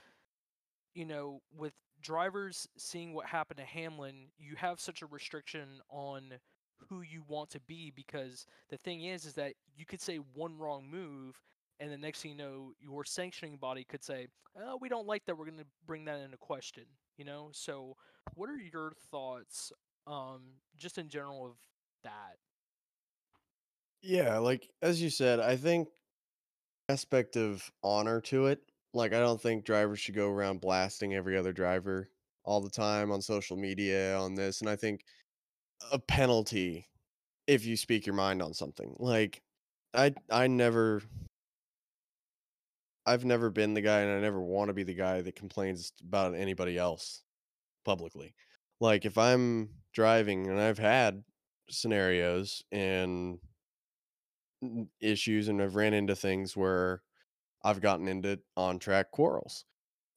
you know, with drivers seeing what happened to Hamlin, you have such a restriction on who you want to be, because the thing is that you could say one wrong move, and the next thing you know, your sanctioning body could say, oh, we don't like that, we're going to bring that into question, you know? So what are your thoughts just in general of that? Yeah, like, as you said, I think aspect of honor to it. Like, I don't think drivers should go around blasting every other driver all the time on social media on this. And I think a penalty if you speak your mind on something. Like, I've never been the guy, and I never want to be the guy that complains about anybody else publicly. Like, if I'm driving, and I've had scenarios and issues, and I've ran into things where I've gotten into on-track quarrels.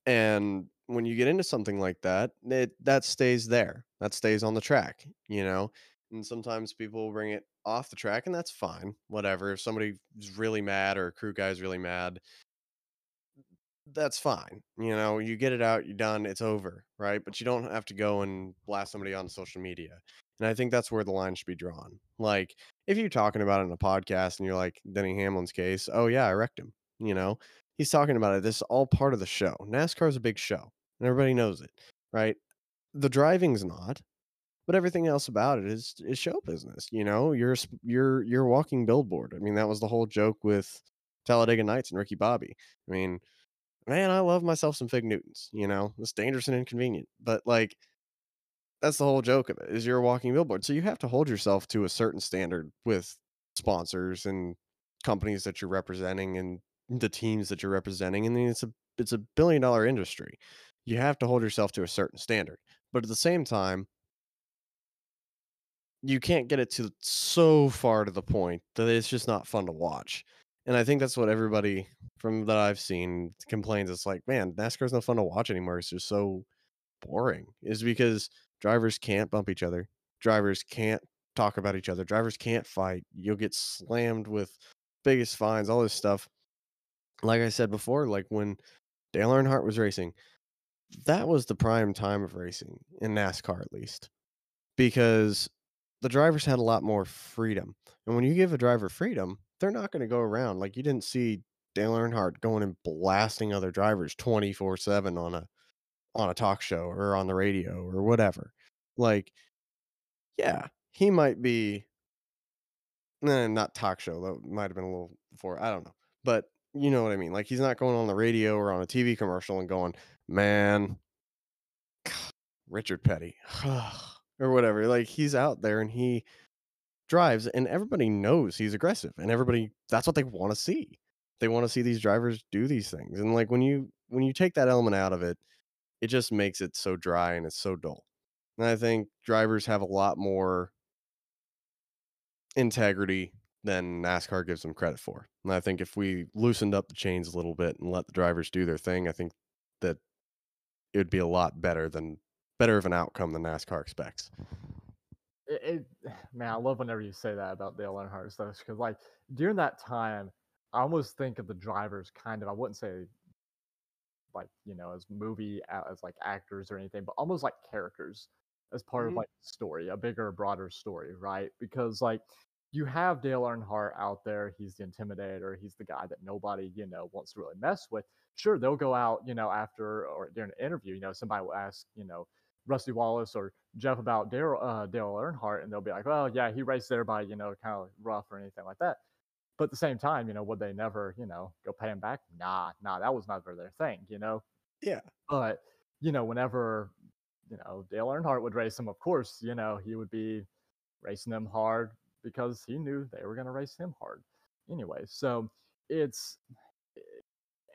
And when you get into something like that, that stays there. That stays on the track, you know? And sometimes people bring it off the track, and that's fine. Whatever. If somebody's really mad or a crew guy's really mad, that's fine. You know, you get it out, you're done, it's over, right? But you don't have to go and blast somebody on social media. And I think that's where the line should be drawn. Like, if you're talking about it in a podcast and you're like Denny Hamlin's case, oh yeah, I wrecked him. You know, he's talking about it. This is all part of the show. NASCAR is a big show, and everybody knows it, right? The driving's not, but everything else about it is show business. You know, you're walking billboard. I mean, that was the whole joke with Talladega Nights and Ricky Bobby. I mean, man, I love myself some Fig Newtons. You know, it's dangerous and inconvenient, but like, that's the whole joke of it, is you're a walking billboard. So you have to hold yourself to a certain standard with sponsors and companies that you're representing and the teams that you're representing. And then it's a $1 billion industry. You have to hold yourself to a certain standard, but at the same time, you can't get it to so far to the point that it's just not fun to watch. And I think that's what everybody from that I've seen complains. It's like, man, NASCAR's not fun to watch anymore. It's just so boring, is because drivers can't bump each other. Drivers can't talk about each other. Drivers can't fight. You'll get slammed with biggest fines, all this stuff. Like I said before, like when Dale Earnhardt was racing, that was the prime time of racing in NASCAR, at least, because the drivers had a lot more freedom. And when you give a driver freedom, they're not going to go around. Like, you didn't see Dale Earnhardt going and blasting other drivers 24/7 on a talk show or on the radio or whatever. Like, yeah, he might be not talk show. That might have been a little before. I don't know, but you know what I mean? Like, he's not going on the radio or on a TV commercial and going, man, Richard Petty or whatever. Like, he's out there and he drives, and everybody knows he's aggressive, and everybody, that's what they want to see. They want to see these drivers do these things. And like, when you take that element out of it, it just makes it so dry and it's so dull. And I think drivers have a lot more integrity than NASCAR gives them credit for. And I think if we loosened up the chains a little bit and let the drivers do their thing, I think that it would be a lot better of an outcome than NASCAR expects. Man, I love whenever you say that about Dale Earnhardt stuff, because like during that time, I almost think of the drivers kind of, I wouldn't say like, you know, as movie as like actors or anything, but almost like characters as part of like story, a bigger, broader story, right? Because like, you have Dale Earnhardt out there. He's the intimidator. He's the guy that nobody, you know, wants to really mess with. Sure, they'll go out, you know, after or during an interview, you know, somebody will ask, you know, Rusty Wallace or Jeff about Dale Earnhardt, and they'll be like, well, yeah, he raced everybody, you know, kind of rough or anything like that. But at the same time, you know, would they never, you know, go pay him back? Nah, that was never their thing, you know? Yeah. But, you know, whenever, you know, Dale Earnhardt would race him, of course, you know, he would be racing them hard, because he knew they were going to race him hard anyway. So it's,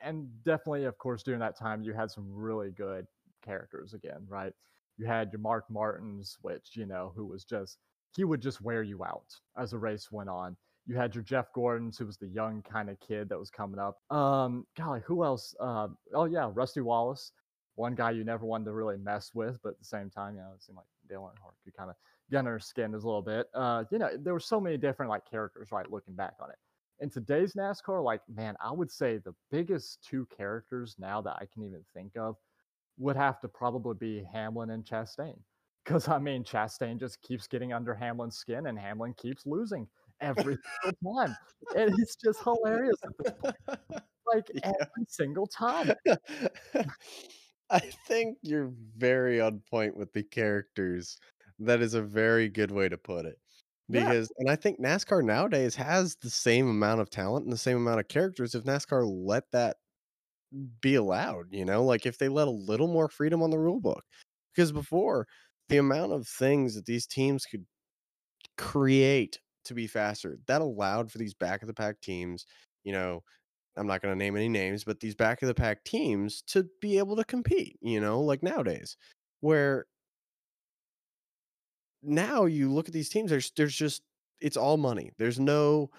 and definitely, of course, during that time, you had some really good characters again, right? You had your Mark Martins, which, you know, who was just, he would just wear you out as the race went on. You had your Jeff Gordons, who was the young kind of kid that was coming up. Golly, who else? Oh yeah, Rusty Wallace, one guy you never wanted to really mess with, but at the same time, you know, it seemed like Dale Earnhardt could kind of get under his skin a little bit. You know, there were so many different like characters, right? Looking back on it, in today's NASCAR, like, man, I would say the biggest two characters now that I can even think of would have to probably be Hamlin and Chastain. Because, I mean, Chastain just keeps getting under Hamlin's skin, and Hamlin keeps losing every single time. And it's just hilarious at this point. Like, yeah. Every single time. I think you're very on point with the characters. That is a very good way to put it. Because, yeah. And I think NASCAR nowadays has the same amount of talent and the same amount of characters if NASCAR let that be allowed, you know, like if they let a little more freedom on the rule book. Because before, the amount of things that these teams could create to be faster, that allowed for these back of the pack teams, you know, I'm not going to name any names, but these back of the pack teams to be able to compete, you know, like nowadays, where now you look at these teams, there's just, it's all money. There's no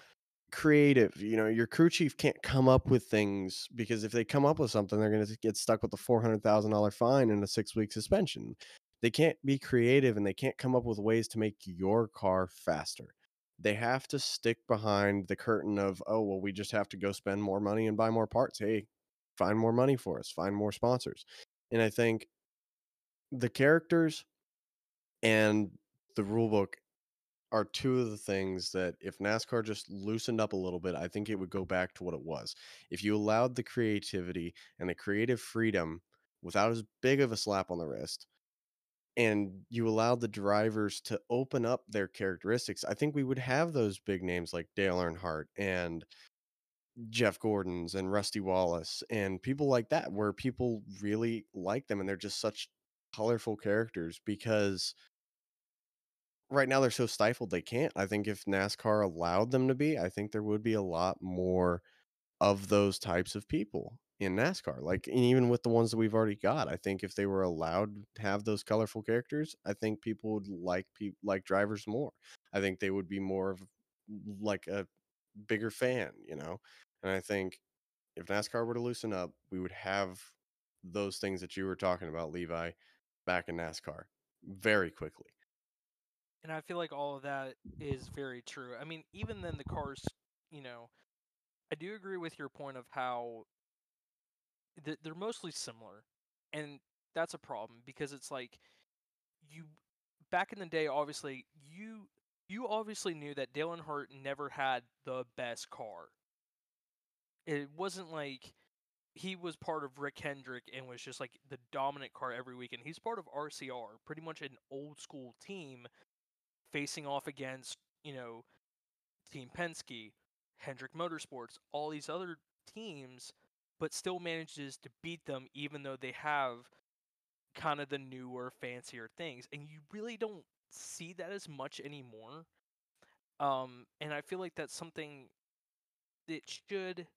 creative, you know, your crew chief can't come up with things, because if they come up with something, they're going to get stuck with a $400,000 fine and a 6-week suspension. They can't be creative, and they can't come up with ways to make your car faster. They have to stick behind the curtain of, oh, well, we just have to go spend more money and buy more parts. Hey, find more money for us, find more sponsors. And I think the characters and the rule book are two of the things that if NASCAR just loosened up a little bit, I think it would go back to what it was. If you allowed the creativity and the creative freedom without as big of a slap on the wrist, and you allowed the drivers to open up their characteristics, I think we would have those big names like Dale Earnhardt and Jeff Gordons and Rusty Wallace and people like that, where people really like them. And they're just such colorful characters, because right now they're so stifled they can't. I think if NASCAR allowed them to be, I think there would be a lot more of those types of people in NASCAR. Like, and even with the ones that we've already got, I think if they were allowed to have those colorful characters, I think people would like drivers more. I think they would be more of like a bigger fan, you know? And I think if NASCAR were to loosen up, we would have those things that you were talking about, Levi, back in NASCAR very quickly. And I feel like all of that is very true. I mean, even then the cars, you know, I do agree with your point of how they're mostly similar, and that's a problem, because it's like, you back in the day, obviously you obviously knew that Dale Earnhardt never had the best car. It wasn't like he was part of Rick Hendrick and was just like the dominant car every weekend. He's part of RCR, pretty much an old school team facing off against, you know, Team Penske, Hendrick Motorsports, all these other teams, but still manages to beat them, even though they have kind of the newer, fancier things. And you really don't see that as much anymore. And I feel like that's something that should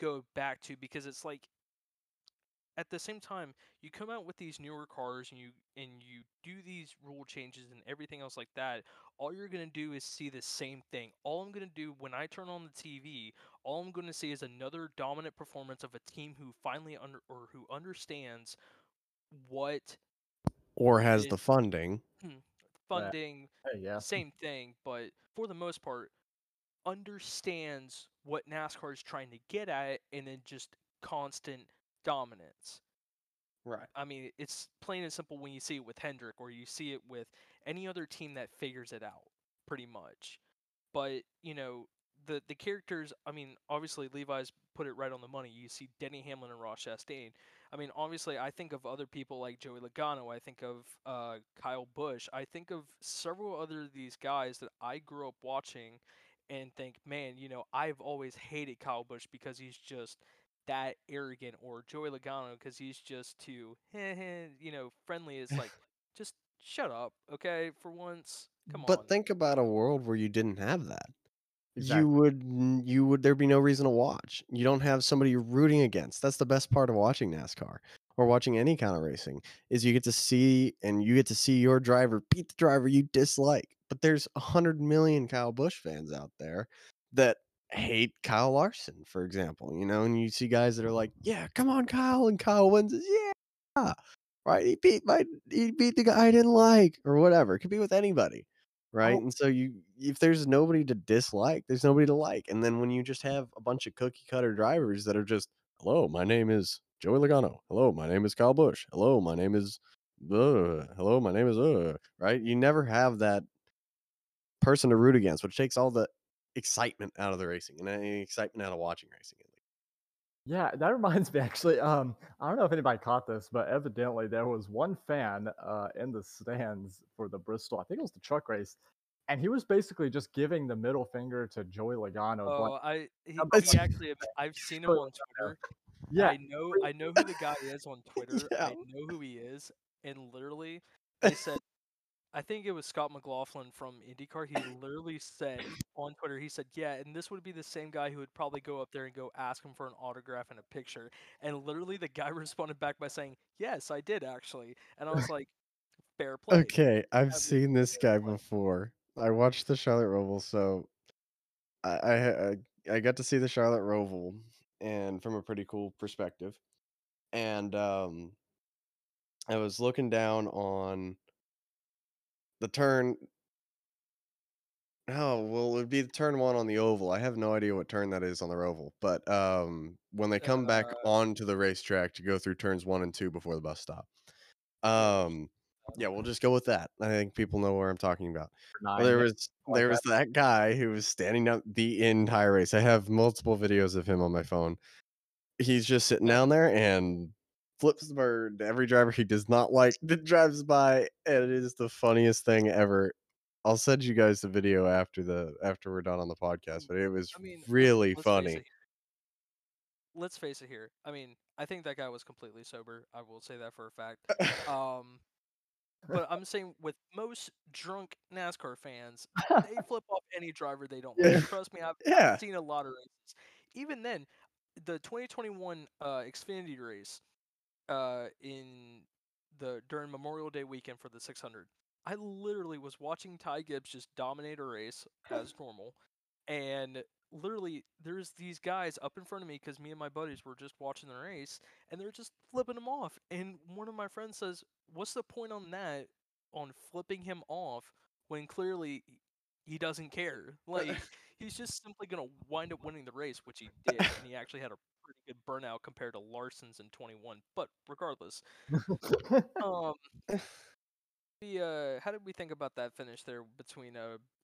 go back to, because it's like, at the same time, you come out with these newer cars and you do these rule changes and everything else like that. All you're going to do is see the same thing. All I'm going to do when I turn on the TV, all I'm going to see is another dominant performance of a team who finally who understands what, or has the funding. Yeah. Same thing, but for the most part understands what NASCAR is trying to get at, and then just constant dominance. Right. I mean, it's plain and simple when you see it with Hendrick, or you see it with any other team that figures it out, pretty much. But, you know, the characters, I mean, obviously Levi's put it right on the money. You see Denny Hamlin and Ross Chastain. I mean, obviously I think of other people like Joey Logano. I think of Kyle Busch. I think of several other of these guys that I grew up watching and think, man, you know, I've always hated Kyle Busch because he's just that arrogant, or Joey Logano because he's just too, you know, friendly. It's like, just shut up, okay, for once. Come on. But think about a world where you didn't have that. Exactly. You would there'd be no reason to watch. You don't have somebody you're rooting against. That's the best part of watching NASCAR or watching any kind of racing, is you get to see your driver beat the driver you dislike. But there's 100 million Kyle Busch fans out there that hate Kyle Larson, for example, you know, and you see guys that are like, yeah, come on, Kyle, and Kyle wins. Yeah, right. He beat the guy I didn't like, or whatever. It could be with anybody, Right. And so if there's nobody to dislike, there's nobody to like. And then when you just have a bunch of cookie cutter drivers that are just, hello, my name is Joey Logano. Hello, my name is Kyle Busch. Hello, my name is, hello, my name is, right. You never have that person to root against, which takes all the excitement out of the racing and any excitement out of watching racing. Yeah, that reminds me, actually, I don't know if anybody caught this, but evidently there was one fan in the stands for the Bristol, I think it was the truck race, and he was basically just giving the middle finger to Joey Logano. Oh, he actually, I've seen him on Twitter. Yeah. I know who the guy is on Twitter. Yeah. I know who he is. And literally, they said, I think it was Scott McLaughlin from IndyCar. He literally said on Twitter, he said, yeah, and this would be the same guy who would probably go up there and go ask him for an autograph and a picture. And literally the guy responded back by saying, yes, I did actually. And I was like, fair play. Okay, I've seen this guy before. I watched the Charlotte Roval, so I got to see the Charlotte Roval and from a pretty cool perspective. And I was looking down on the turn. Oh, well, it would be the turn one on the oval. I have no idea what turn that is on the oval, but when they come back onto the racetrack to go through turns 1 and 2 before the bus stop. Yeah, we'll just go with that. I think people know where I'm talking about. Well, there was that guy who was standing up the entire race. I have multiple videos of him on my phone. He's just sitting down there and flips the bird to every driver he does not like that drives by, and it is the funniest thing ever. I'll send you guys the video after we're done on the podcast, but it was really funny. Let's face it here. I mean, I think that guy was completely sober. I will say that for a fact. But I'm saying with most drunk NASCAR fans, they flip off any driver they don't like. Trust me, I've seen a lot of races. Even then, the 2021 Xfinity race during Memorial Day weekend for the 600, I literally was watching Ty Gibbs just dominate a race as normal, and literally there's these guys up in front of me because me and my buddies were just watching the race, and they're just flipping him off. And one of my friends says, "What's the point on that? On flipping him off when clearly he doesn't care? Like he's just simply gonna wind up winning the race," which he did, and he actually had a pretty good burnout compared to Larson's in 21, but regardless. How did we think about that finish there between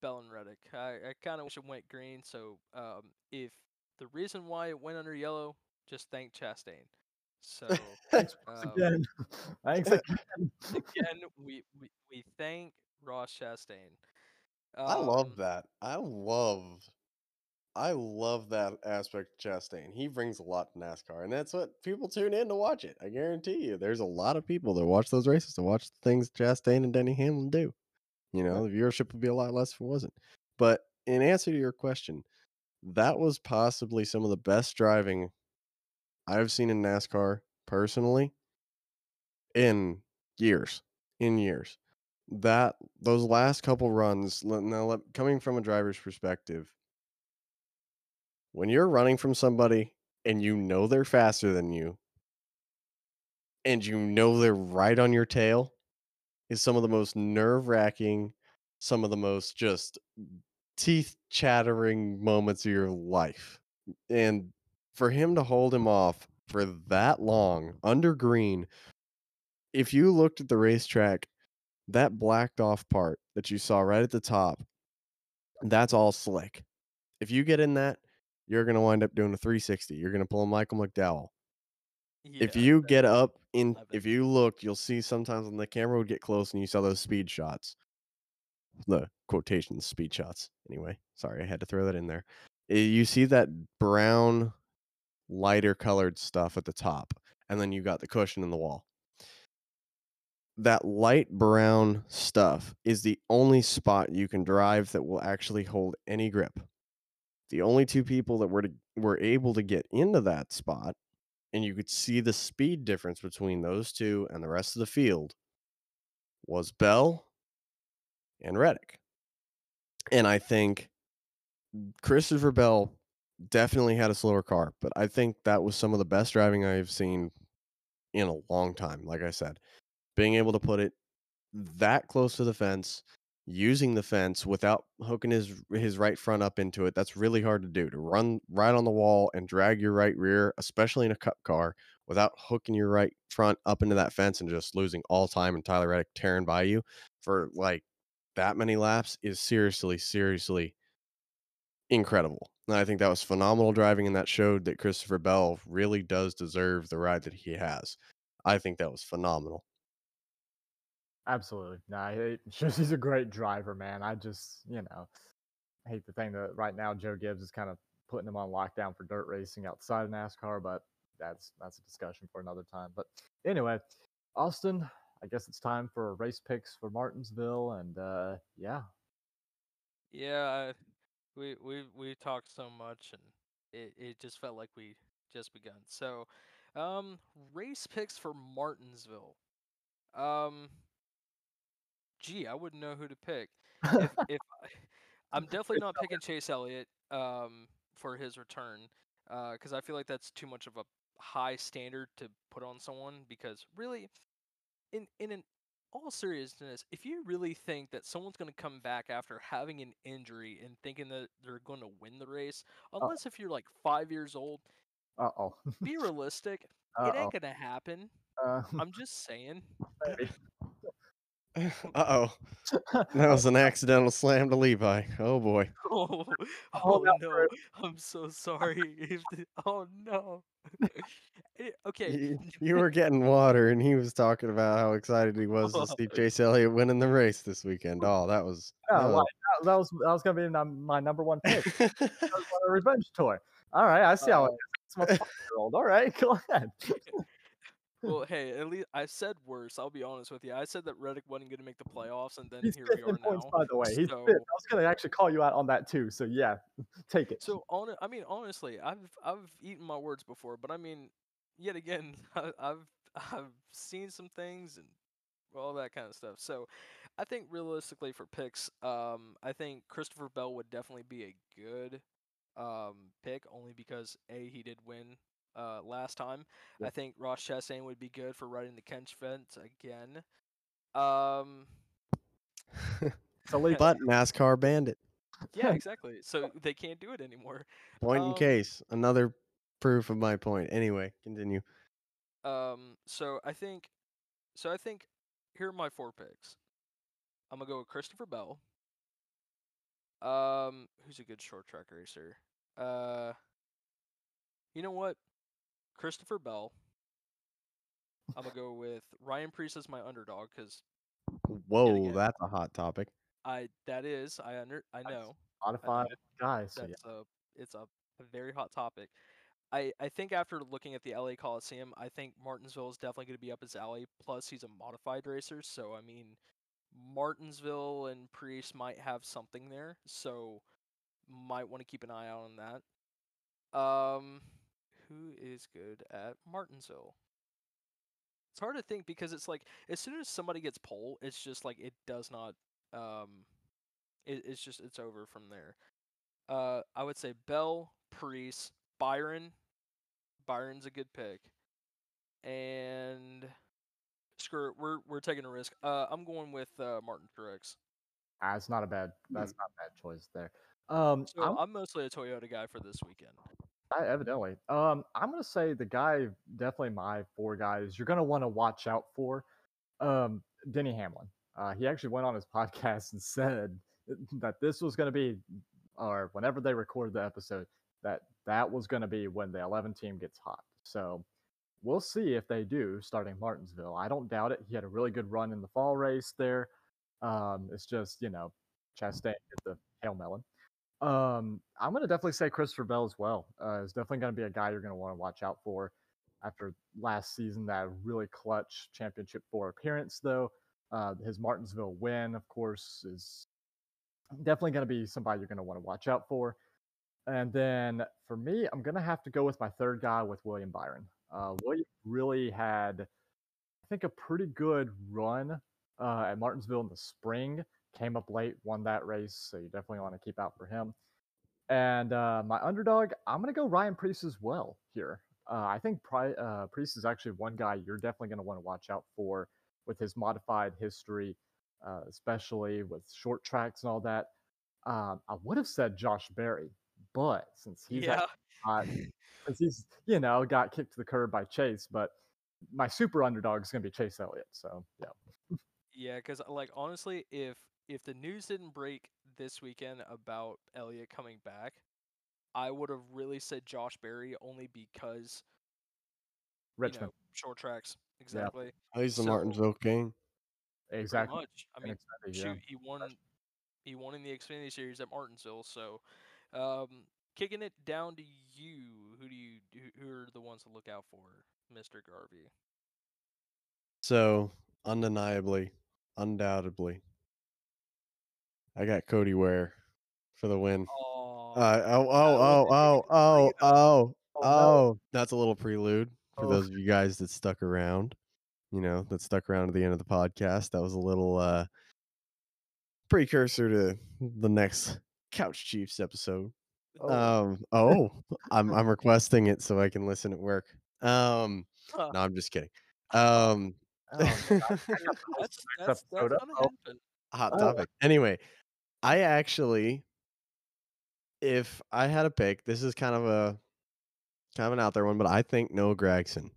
Bell and Reddick? I kind of wish it went green, so if the reason why it went under yellow, just thank Chastain. So Thanks again. We thank Ross Chastain. I love that aspect of Chastain. He brings a lot to NASCAR, and that's what people tune in to watch it. I guarantee you, there's a lot of people that watch those races to watch the things Chastain and Denny Hamlin do. You know, the viewership would be a lot less if it wasn't. But in answer to your question, that was possibly some of the best driving I've seen in NASCAR personally in years. That those last couple runs, now coming from a driver's perspective, when you're running from somebody and you know they're faster than you and you know they're right on your tail is some of the most nerve-wracking, some of the most just teeth-chattering moments of your life. And for him to hold him off for that long, under green, if you looked at the racetrack, that blacked-off part that you saw right at the top, that's all slick. If you get in that, you're going to wind up doing a 360. You're going to pull a Michael McDowell. Yeah, if you get up in, if you look, you'll see sometimes when the camera would get close and you saw those speed shots, the quotations, speed shots. Anyway, sorry, I had to throw that in there. You see that brown, lighter colored stuff at the top, and then you got the cushion in the wall. That light brown stuff is the only spot you can drive that will actually hold any grip. The only two people that were able to get into that spot, and you could see the speed difference between those two and the rest of the field, was Bell and Reddick. And I think Christopher Bell definitely had a slower car, but I think that was some of the best driving I've seen in a long time. Like I said, being able to put it that close to the fence using the fence without hooking his right front up into it. That's really hard to do, to run right on the wall and drag your right rear, especially in a cup car, without hooking your right front up into that fence and just losing all time and Tyler Reddick tearing by you for like that many laps is seriously incredible. And I think that was phenomenal driving, and that showed that Christopher Bell really does deserve the ride that he has. I think that was phenomenal. Absolutely. No, it shows he's a great driver, man. I just, hate the thing that right now Joe Gibbs is kind of putting him on lockdown for dirt racing outside of NASCAR, but that's a discussion for another time. But anyway, Austin, I guess it's time for race picks for Martinsville, and yeah, we talked so much, and it just felt like we just begun. So, race picks for Martinsville. Gee, I wouldn't know who to pick. I'm definitely not picking Chase Elliott for his return, because I feel like that's too much of a high standard to put on someone. Because really, in all seriousness, if you really think that someone's going to come back after having an injury and thinking that they're going to win the race, unless if you're like 5 years old, be realistic. It ain't going to happen. I'm just saying. Uh-oh. That was an accidental slam to Levi. Oh, boy. Oh no. I'm so sorry. Oh, no. Okay. You were getting water, and he was talking about how excited he was to see Chase Elliott winning the race this weekend. Oh, that was... That was going to be my number one pick. That was my revenge toy. All right, I see how it is. It's my 5-year-old. All right, go ahead. Well, hey, at least I said worse. I'll be honest with you. I said that Reddick wasn't going to make the playoffs, and then he's here we are points, now. By the way, he's so... I was going to actually call you out on that too. So yeah, take it. So honestly, I've eaten my words before, but I mean, yet again, I've seen some things and all that kind of stuff. So I think realistically for picks, I think Christopher Bell would definitely be a good pick, only because he did win last time. Yeah. I think Ross Chastain would be good for riding the Kench fence again. But NASCAR banned it. Yeah, exactly. So they can't do it anymore. Point in case. Another proof of my point. Anyway, continue. So I think here are my four picks. I'm gonna go with Christopher Bell. Who's a good short track racer? You know what? Christopher Bell. I'm going to go with Ryan Preece as my underdog because... Whoa, again, that's a hot topic. That is. I know. Spotify, guys. It's a very hot topic. I think after looking at the LA Coliseum, I think Martinsville is definitely going to be up his alley. Plus, he's a modified racer. So, I mean, Martinsville and Preece might have something there. So, might want to keep an eye out on that. Who is good at Martinsville? It's hard to think because it's like as soon as somebody gets pole, it's just like it does not. It's over from there. I would say Bell, Preece, Byron. Byron's a good pick, and screw it, we're taking a risk. I'm going with Martin Truex. That's not a bad. That's not a bad choice there. So I'm mostly a Toyota guy for this weekend. Evidently. I'm going to say the guy, definitely my four guys, you're going to want to watch out for Denny Hamlin. He actually went on his podcast and said that this was going to be, or whenever they recorded the episode, that was going to be when the 11 team gets hot. So we'll see if they do starting Martinsville. I don't doubt it. He had a really good run in the fall race there. It's just, Chastain hit the Hail Melon. I'm going to definitely say Christopher Bell as well. Is definitely going to be a guy you're going to want to watch out for after last season, that really clutch championship four appearance, though. His Martinsville win, of course, is definitely going to be somebody you're going to want to watch out for. And then for me, I'm going to have to go with my third guy with William Byron. William really had, I think, a pretty good run at Martinsville in the spring. Came up late, won that race, so you definitely want to keep out for him. And my underdog, I'm going to go Ryan Preece as well here. I think Preece is actually one guy you're definitely going to want to watch out for with his modified history. especially with short tracks and all that. I would have said Josh Berry, but since he's, since he's, you know, got kicked to the curb by Chase, but my super underdog is going to be Chase Elliott. So, yeah. Yeah, because, like, honestly, if the news didn't break this weekend about Elliott coming back, I would have really said Josh Berry only because Richmond, you know, short tracks. Exactly. Yeah. He's the Martinsville king. Exactly. Much. I mean, shoot, he won in the Xfinity Series at Martinsville. So, kicking it down to you, who are the ones to look out for, Mr. Garvey? So, undoubtedly, I got Cody Ware for the win. That's a little prelude for those of you guys that stuck around. You know, that stuck around to the end of the podcast. That was a little precursor to the next Couch Chiefs episode. I'm requesting it so I can listen at work. No, I'm just kidding. Hot topic. Anyway, I actually, if I had a pick, this is kind of an out there one, but I think Noah Gragson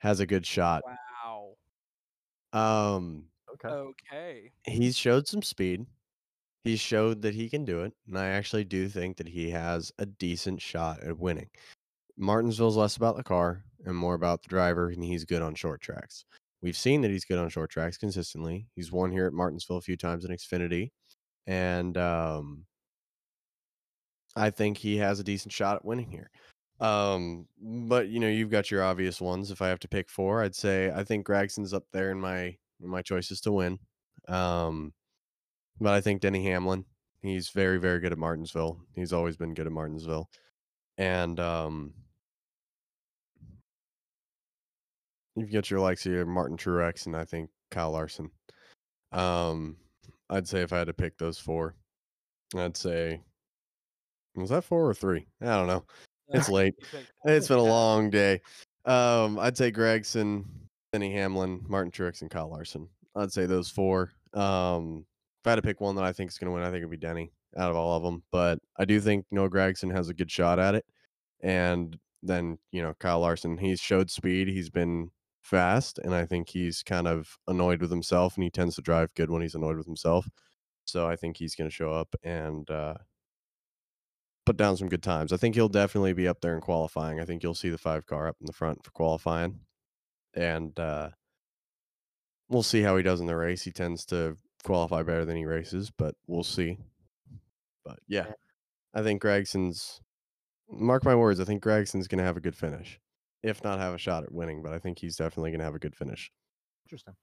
has a good shot. Wow. Okay. He's showed some speed. He showed that he can do it, and I actually do think that he has a decent shot at winning. Martinsville's less about the car and more about the driver, and he's good on short tracks. We've seen that he's good on short tracks consistently. He's won here at Martinsville a few times in Xfinity, and I think he has a decent shot at winning here. But you know, you've got your obvious ones. If I have to pick four, I'd say I think Gregson's up there in my choices to win. But I think Denny Hamlin, he's very, very good at Martinsville. He's always been good at Martinsville, and you've got your likes here, Martin Truex, and I think Kyle Larson. I'd say if I had to pick those four, I'd say, was that four or three? I don't know. It's late. It's been a long day. I'd say Gragson, Denny Hamlin, Martin Truex, and Kyle Larson. I'd say those four. If I had to pick one that I think is going to win, I think it would be Denny out of all of them. But I do think Noah Gragson has a good shot at it. And then, you know, Kyle Larson, he's showed speed. He's been fast. And I think he's kind of annoyed with himself. And he tends to drive good when he's annoyed with himself. So I think he's going to show up and put down some good times. I think he'll definitely be up there in qualifying. I think you'll see the 5 car up in the front for qualifying, and we'll see how he does in the race. He tends to qualify better than he races, but we'll see. But yeah, I think Gregson's, mark my words, I think Gregson's going to have a good finish, if not have a shot at winning, but I think he's definitely going to have a good finish. Interesting.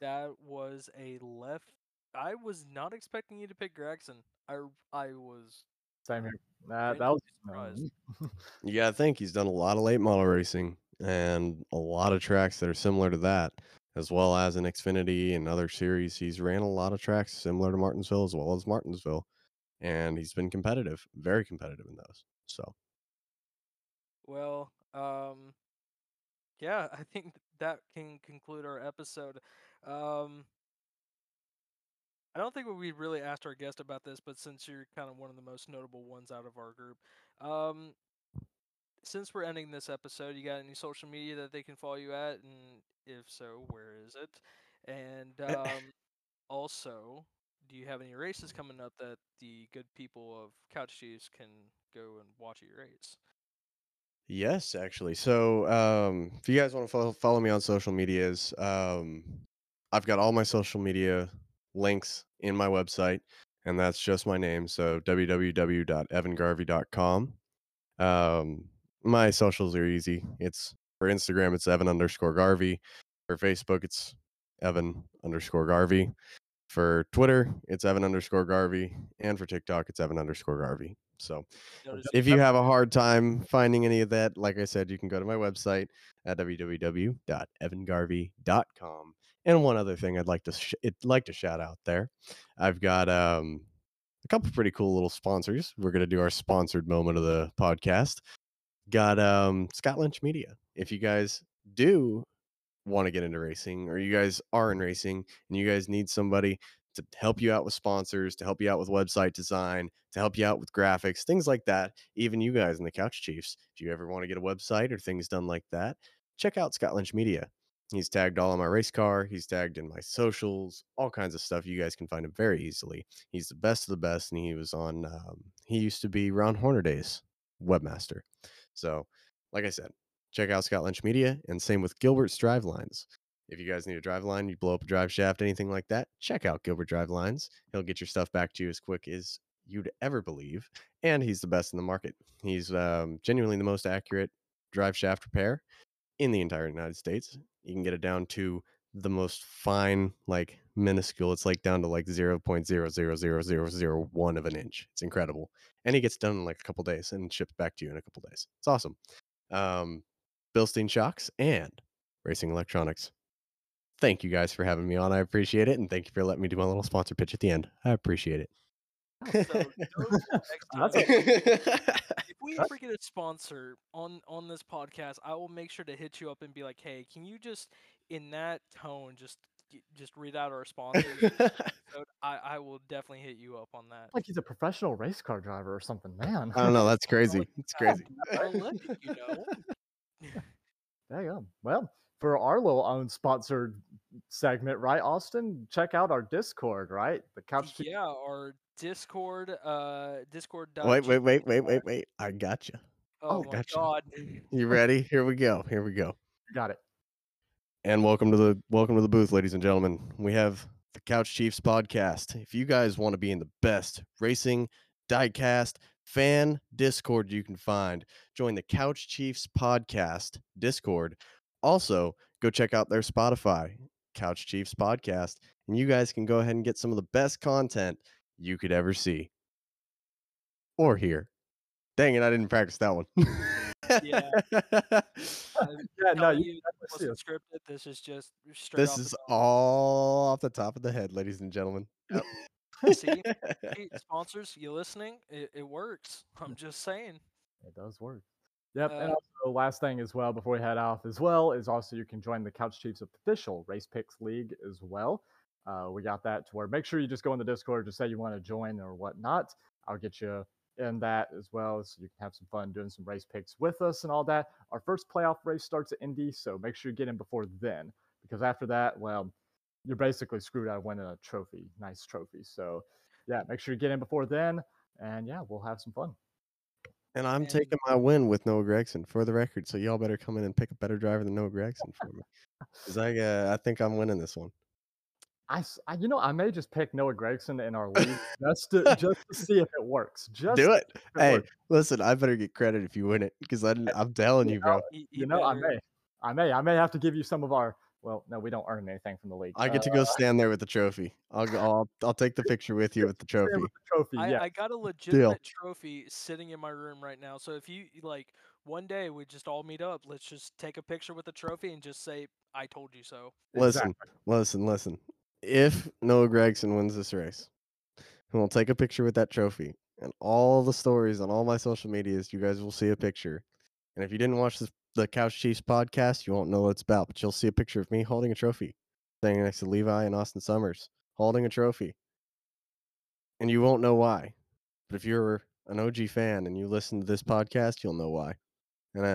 That was a left. I was not expecting you to pick Gragson. I was. Same here. That was surprised. You gotta think he's done a lot of late model racing and a lot of tracks that are similar to that, as well as in Xfinity and other series. He's ran a lot of tracks similar to Martinsville as well as Martinsville, and he's been competitive, very competitive in those. So, well, yeah, I think that can conclude our episode. I don't think we really asked our guest about this, but since you're kind of one of the most notable ones out of our group, since we're ending this episode, you got any social media that they can follow you at? And if so, where is it? And also, do you have any races coming up that the good people of Couch Chiefs can go and watch at your race? Yes, actually. So if you guys want to follow me on social medias, I've got all my social media links in my website, and that's just my name, so www.evangarvey.com. My socials are easy. It's for Instagram, it's Evan_Garvey. For Facebook, it's Evan_Garvey. For Twitter, it's Evan_Garvey, and for TikTok, it's Evan_Garvey. So if you have a hard time finding any of that, like I said, you can go to my website at www.evangarvey.com. And one other thing I'd like to shout out there, I've got a couple pretty cool little sponsors. We're going to do our sponsored moment of the podcast. Got Scott Lynch Media. If you guys do want to get into racing, or you guys are in racing and you guys need somebody to help you out with sponsors, to help you out with website design, to help you out with graphics, things like that. Even you guys in the Couch Chiefs, if you ever want to get a website or things done like that, check out Scott Lynch Media. He's tagged all on my race car. He's tagged in my socials, all kinds of stuff. You guys can find him very easily. He's the best of the best, and he was on, he used to be Ron Hornaday's webmaster. So, like I said, check out Scott Lynch Media, and same with Gilbert's Drivelines. If you guys need a driveline, you blow up a drive shaft, anything like that, check out Gilbert Drivelines. He'll get your stuff back to you as quick as you'd ever believe, and he's the best in the market. He's genuinely the most accurate drive shaft repair in the entire United States. You can get it down to the most fine, like minuscule. It's like down to like 0.00001 of an inch. It's incredible. And he gets done in like a couple days and shipped back to you in a couple days. It's awesome. Bilstein Shocks and Racing Electronics. Thank you guys for having me on. I appreciate it. And thank you for letting me do my little sponsor pitch at the end. I appreciate it. So, if we ever get a sponsor on this podcast, I will make sure to hit you up and be like, hey, can you just in that tone just read out our sponsor? I will definitely hit you up on that. Like he's a professional race car driver or something, man. I don't know. That's crazy. It's crazy. I'll let you know. There you go. Well, for our little own sponsored segment, right, Austin? Check out our Discord, right? The Couch. Yeah, our Discord. Discord. Wait. I got you. Oh my God! You ready? Here we go. Got it. And welcome to the booth, ladies and gentlemen. We have the Couch Chiefs podcast. If you guys want to be in the best racing diecast fan Discord you can find, join the Couch Chiefs podcast Discord. Also, go check out their Spotify, Couch Chiefs podcast, and you guys can go ahead and get some of the best content you could ever see or hear. Dang it, I didn't practice that one. Yeah. This is just straight. This is all off the top of the head, ladies and gentlemen. Yep. See, sponsors, you listening? It works. I'm just saying. It does work. Yep, and also the last thing as well before we head off as well is also you can join the Couch Chiefs official Race Picks League as well. We got that to where make sure you just go in the Discord, just say you want to join or whatnot. I'll get you in that as well so you can have some fun doing some race picks with us and all that. Our first playoff race starts at Indy, so make sure you get in before then because after that, well, you're basically screwed out of winning a trophy, nice trophy. So, yeah, make sure you get in before then, and, yeah, we'll have some fun. And I'm taking my win with Noah Gragson for the record, so y'all better come in and pick a better driver than Noah Gragson for me. Because I think I'm winning this one. I may just pick Noah Gragson in our league just to see if it works. Just do it. Hey, listen, I better get credit if you win it because I'm telling you, bro. I may have to give you some of our. Well, no, we don't earn anything from the league. I get to go stand there with the trophy. I'll take the picture with you with the trophy. I got a legitimate trophy sitting in my room right now. So if you like, one day we just all meet up. Let's just take a picture with the trophy and just say, "I told you so." Listen, exactly. Listen. If Noah Gragson wins this race, and we'll take a picture with that trophy, and all the stories on all my social medias, you guys will see a picture. And if you didn't watch the Couch Chiefs podcast, you won't know what it's about, but you'll see a picture of me holding a trophy, standing next to Levi and Austin Summers, holding a trophy. And you won't know why. But if you're an OG fan and you listen to this podcast, you'll know why. And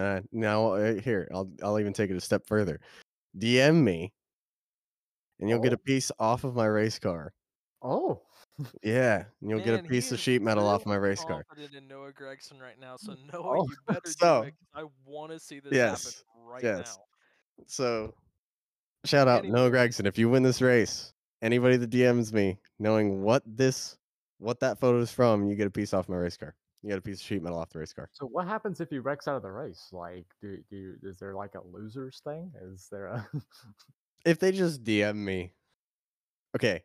I'll even take it a step further. DM me. And you'll get a piece off of my race car. Oh. Yeah. And you'll get a piece of sheet metal off my race car. I'm confident in Noah Gragson right now. So, Noah, you better do it. I want to see this happen right now. So, shout out Noah Gragson. If you win this race, anybody that DMs me knowing what that photo is from, you get a piece off my race car. You got a piece of sheet metal off the race car. So what happens if he wrecks out of the race? Like, is there like a losers thing? Is there a... If they just DM me, okay.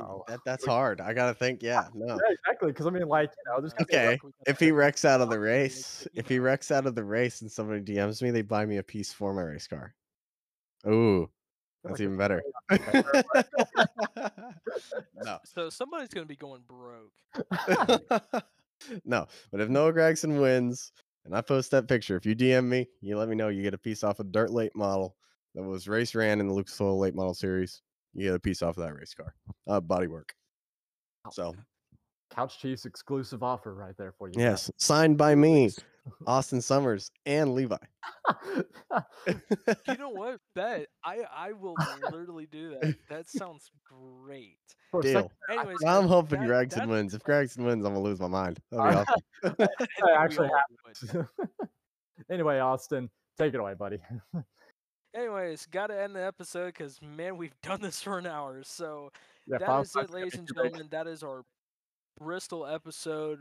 Oh. That's hard. I gotta think. Yeah, no, yeah, exactly. Because I mean, like, you know, there's okay. If he wrecks out of the race, and somebody DMs me, they buy me a piece for my race car. Ooh, that's even better. No. So somebody's gonna be going broke. No, but if Noah Gragson wins and I post that picture, if you DM me, you let me know, you get a piece off a dirt late model. That was race ran in the Lucas Oil Late Model Series. You get a piece off of that race car, body work. So, Couch Chiefs exclusive offer right there for you. Yes, signed by me, Austin Summers, and Levi. You know what? That I will literally do that. That sounds great. Deal. Anyways, I'm hoping Gragson wins. If Gragson wins, I'm gonna lose my mind. That'd be awesome. That actually happens. Anyway, Austin, take it away, buddy. Anyways, gotta end the episode because man, we've done this for an hour. So yeah, that is it, ladies and gentlemen. That is our Bristol episode.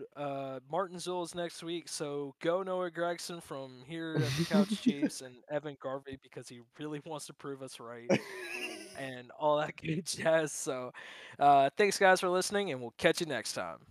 Martinsville is next week, so go Noah Gragson from here at the Couch Chiefs and Evan Garvey because he really wants to prove us right and all that good jazz. So thanks guys for listening, and we'll catch you next time.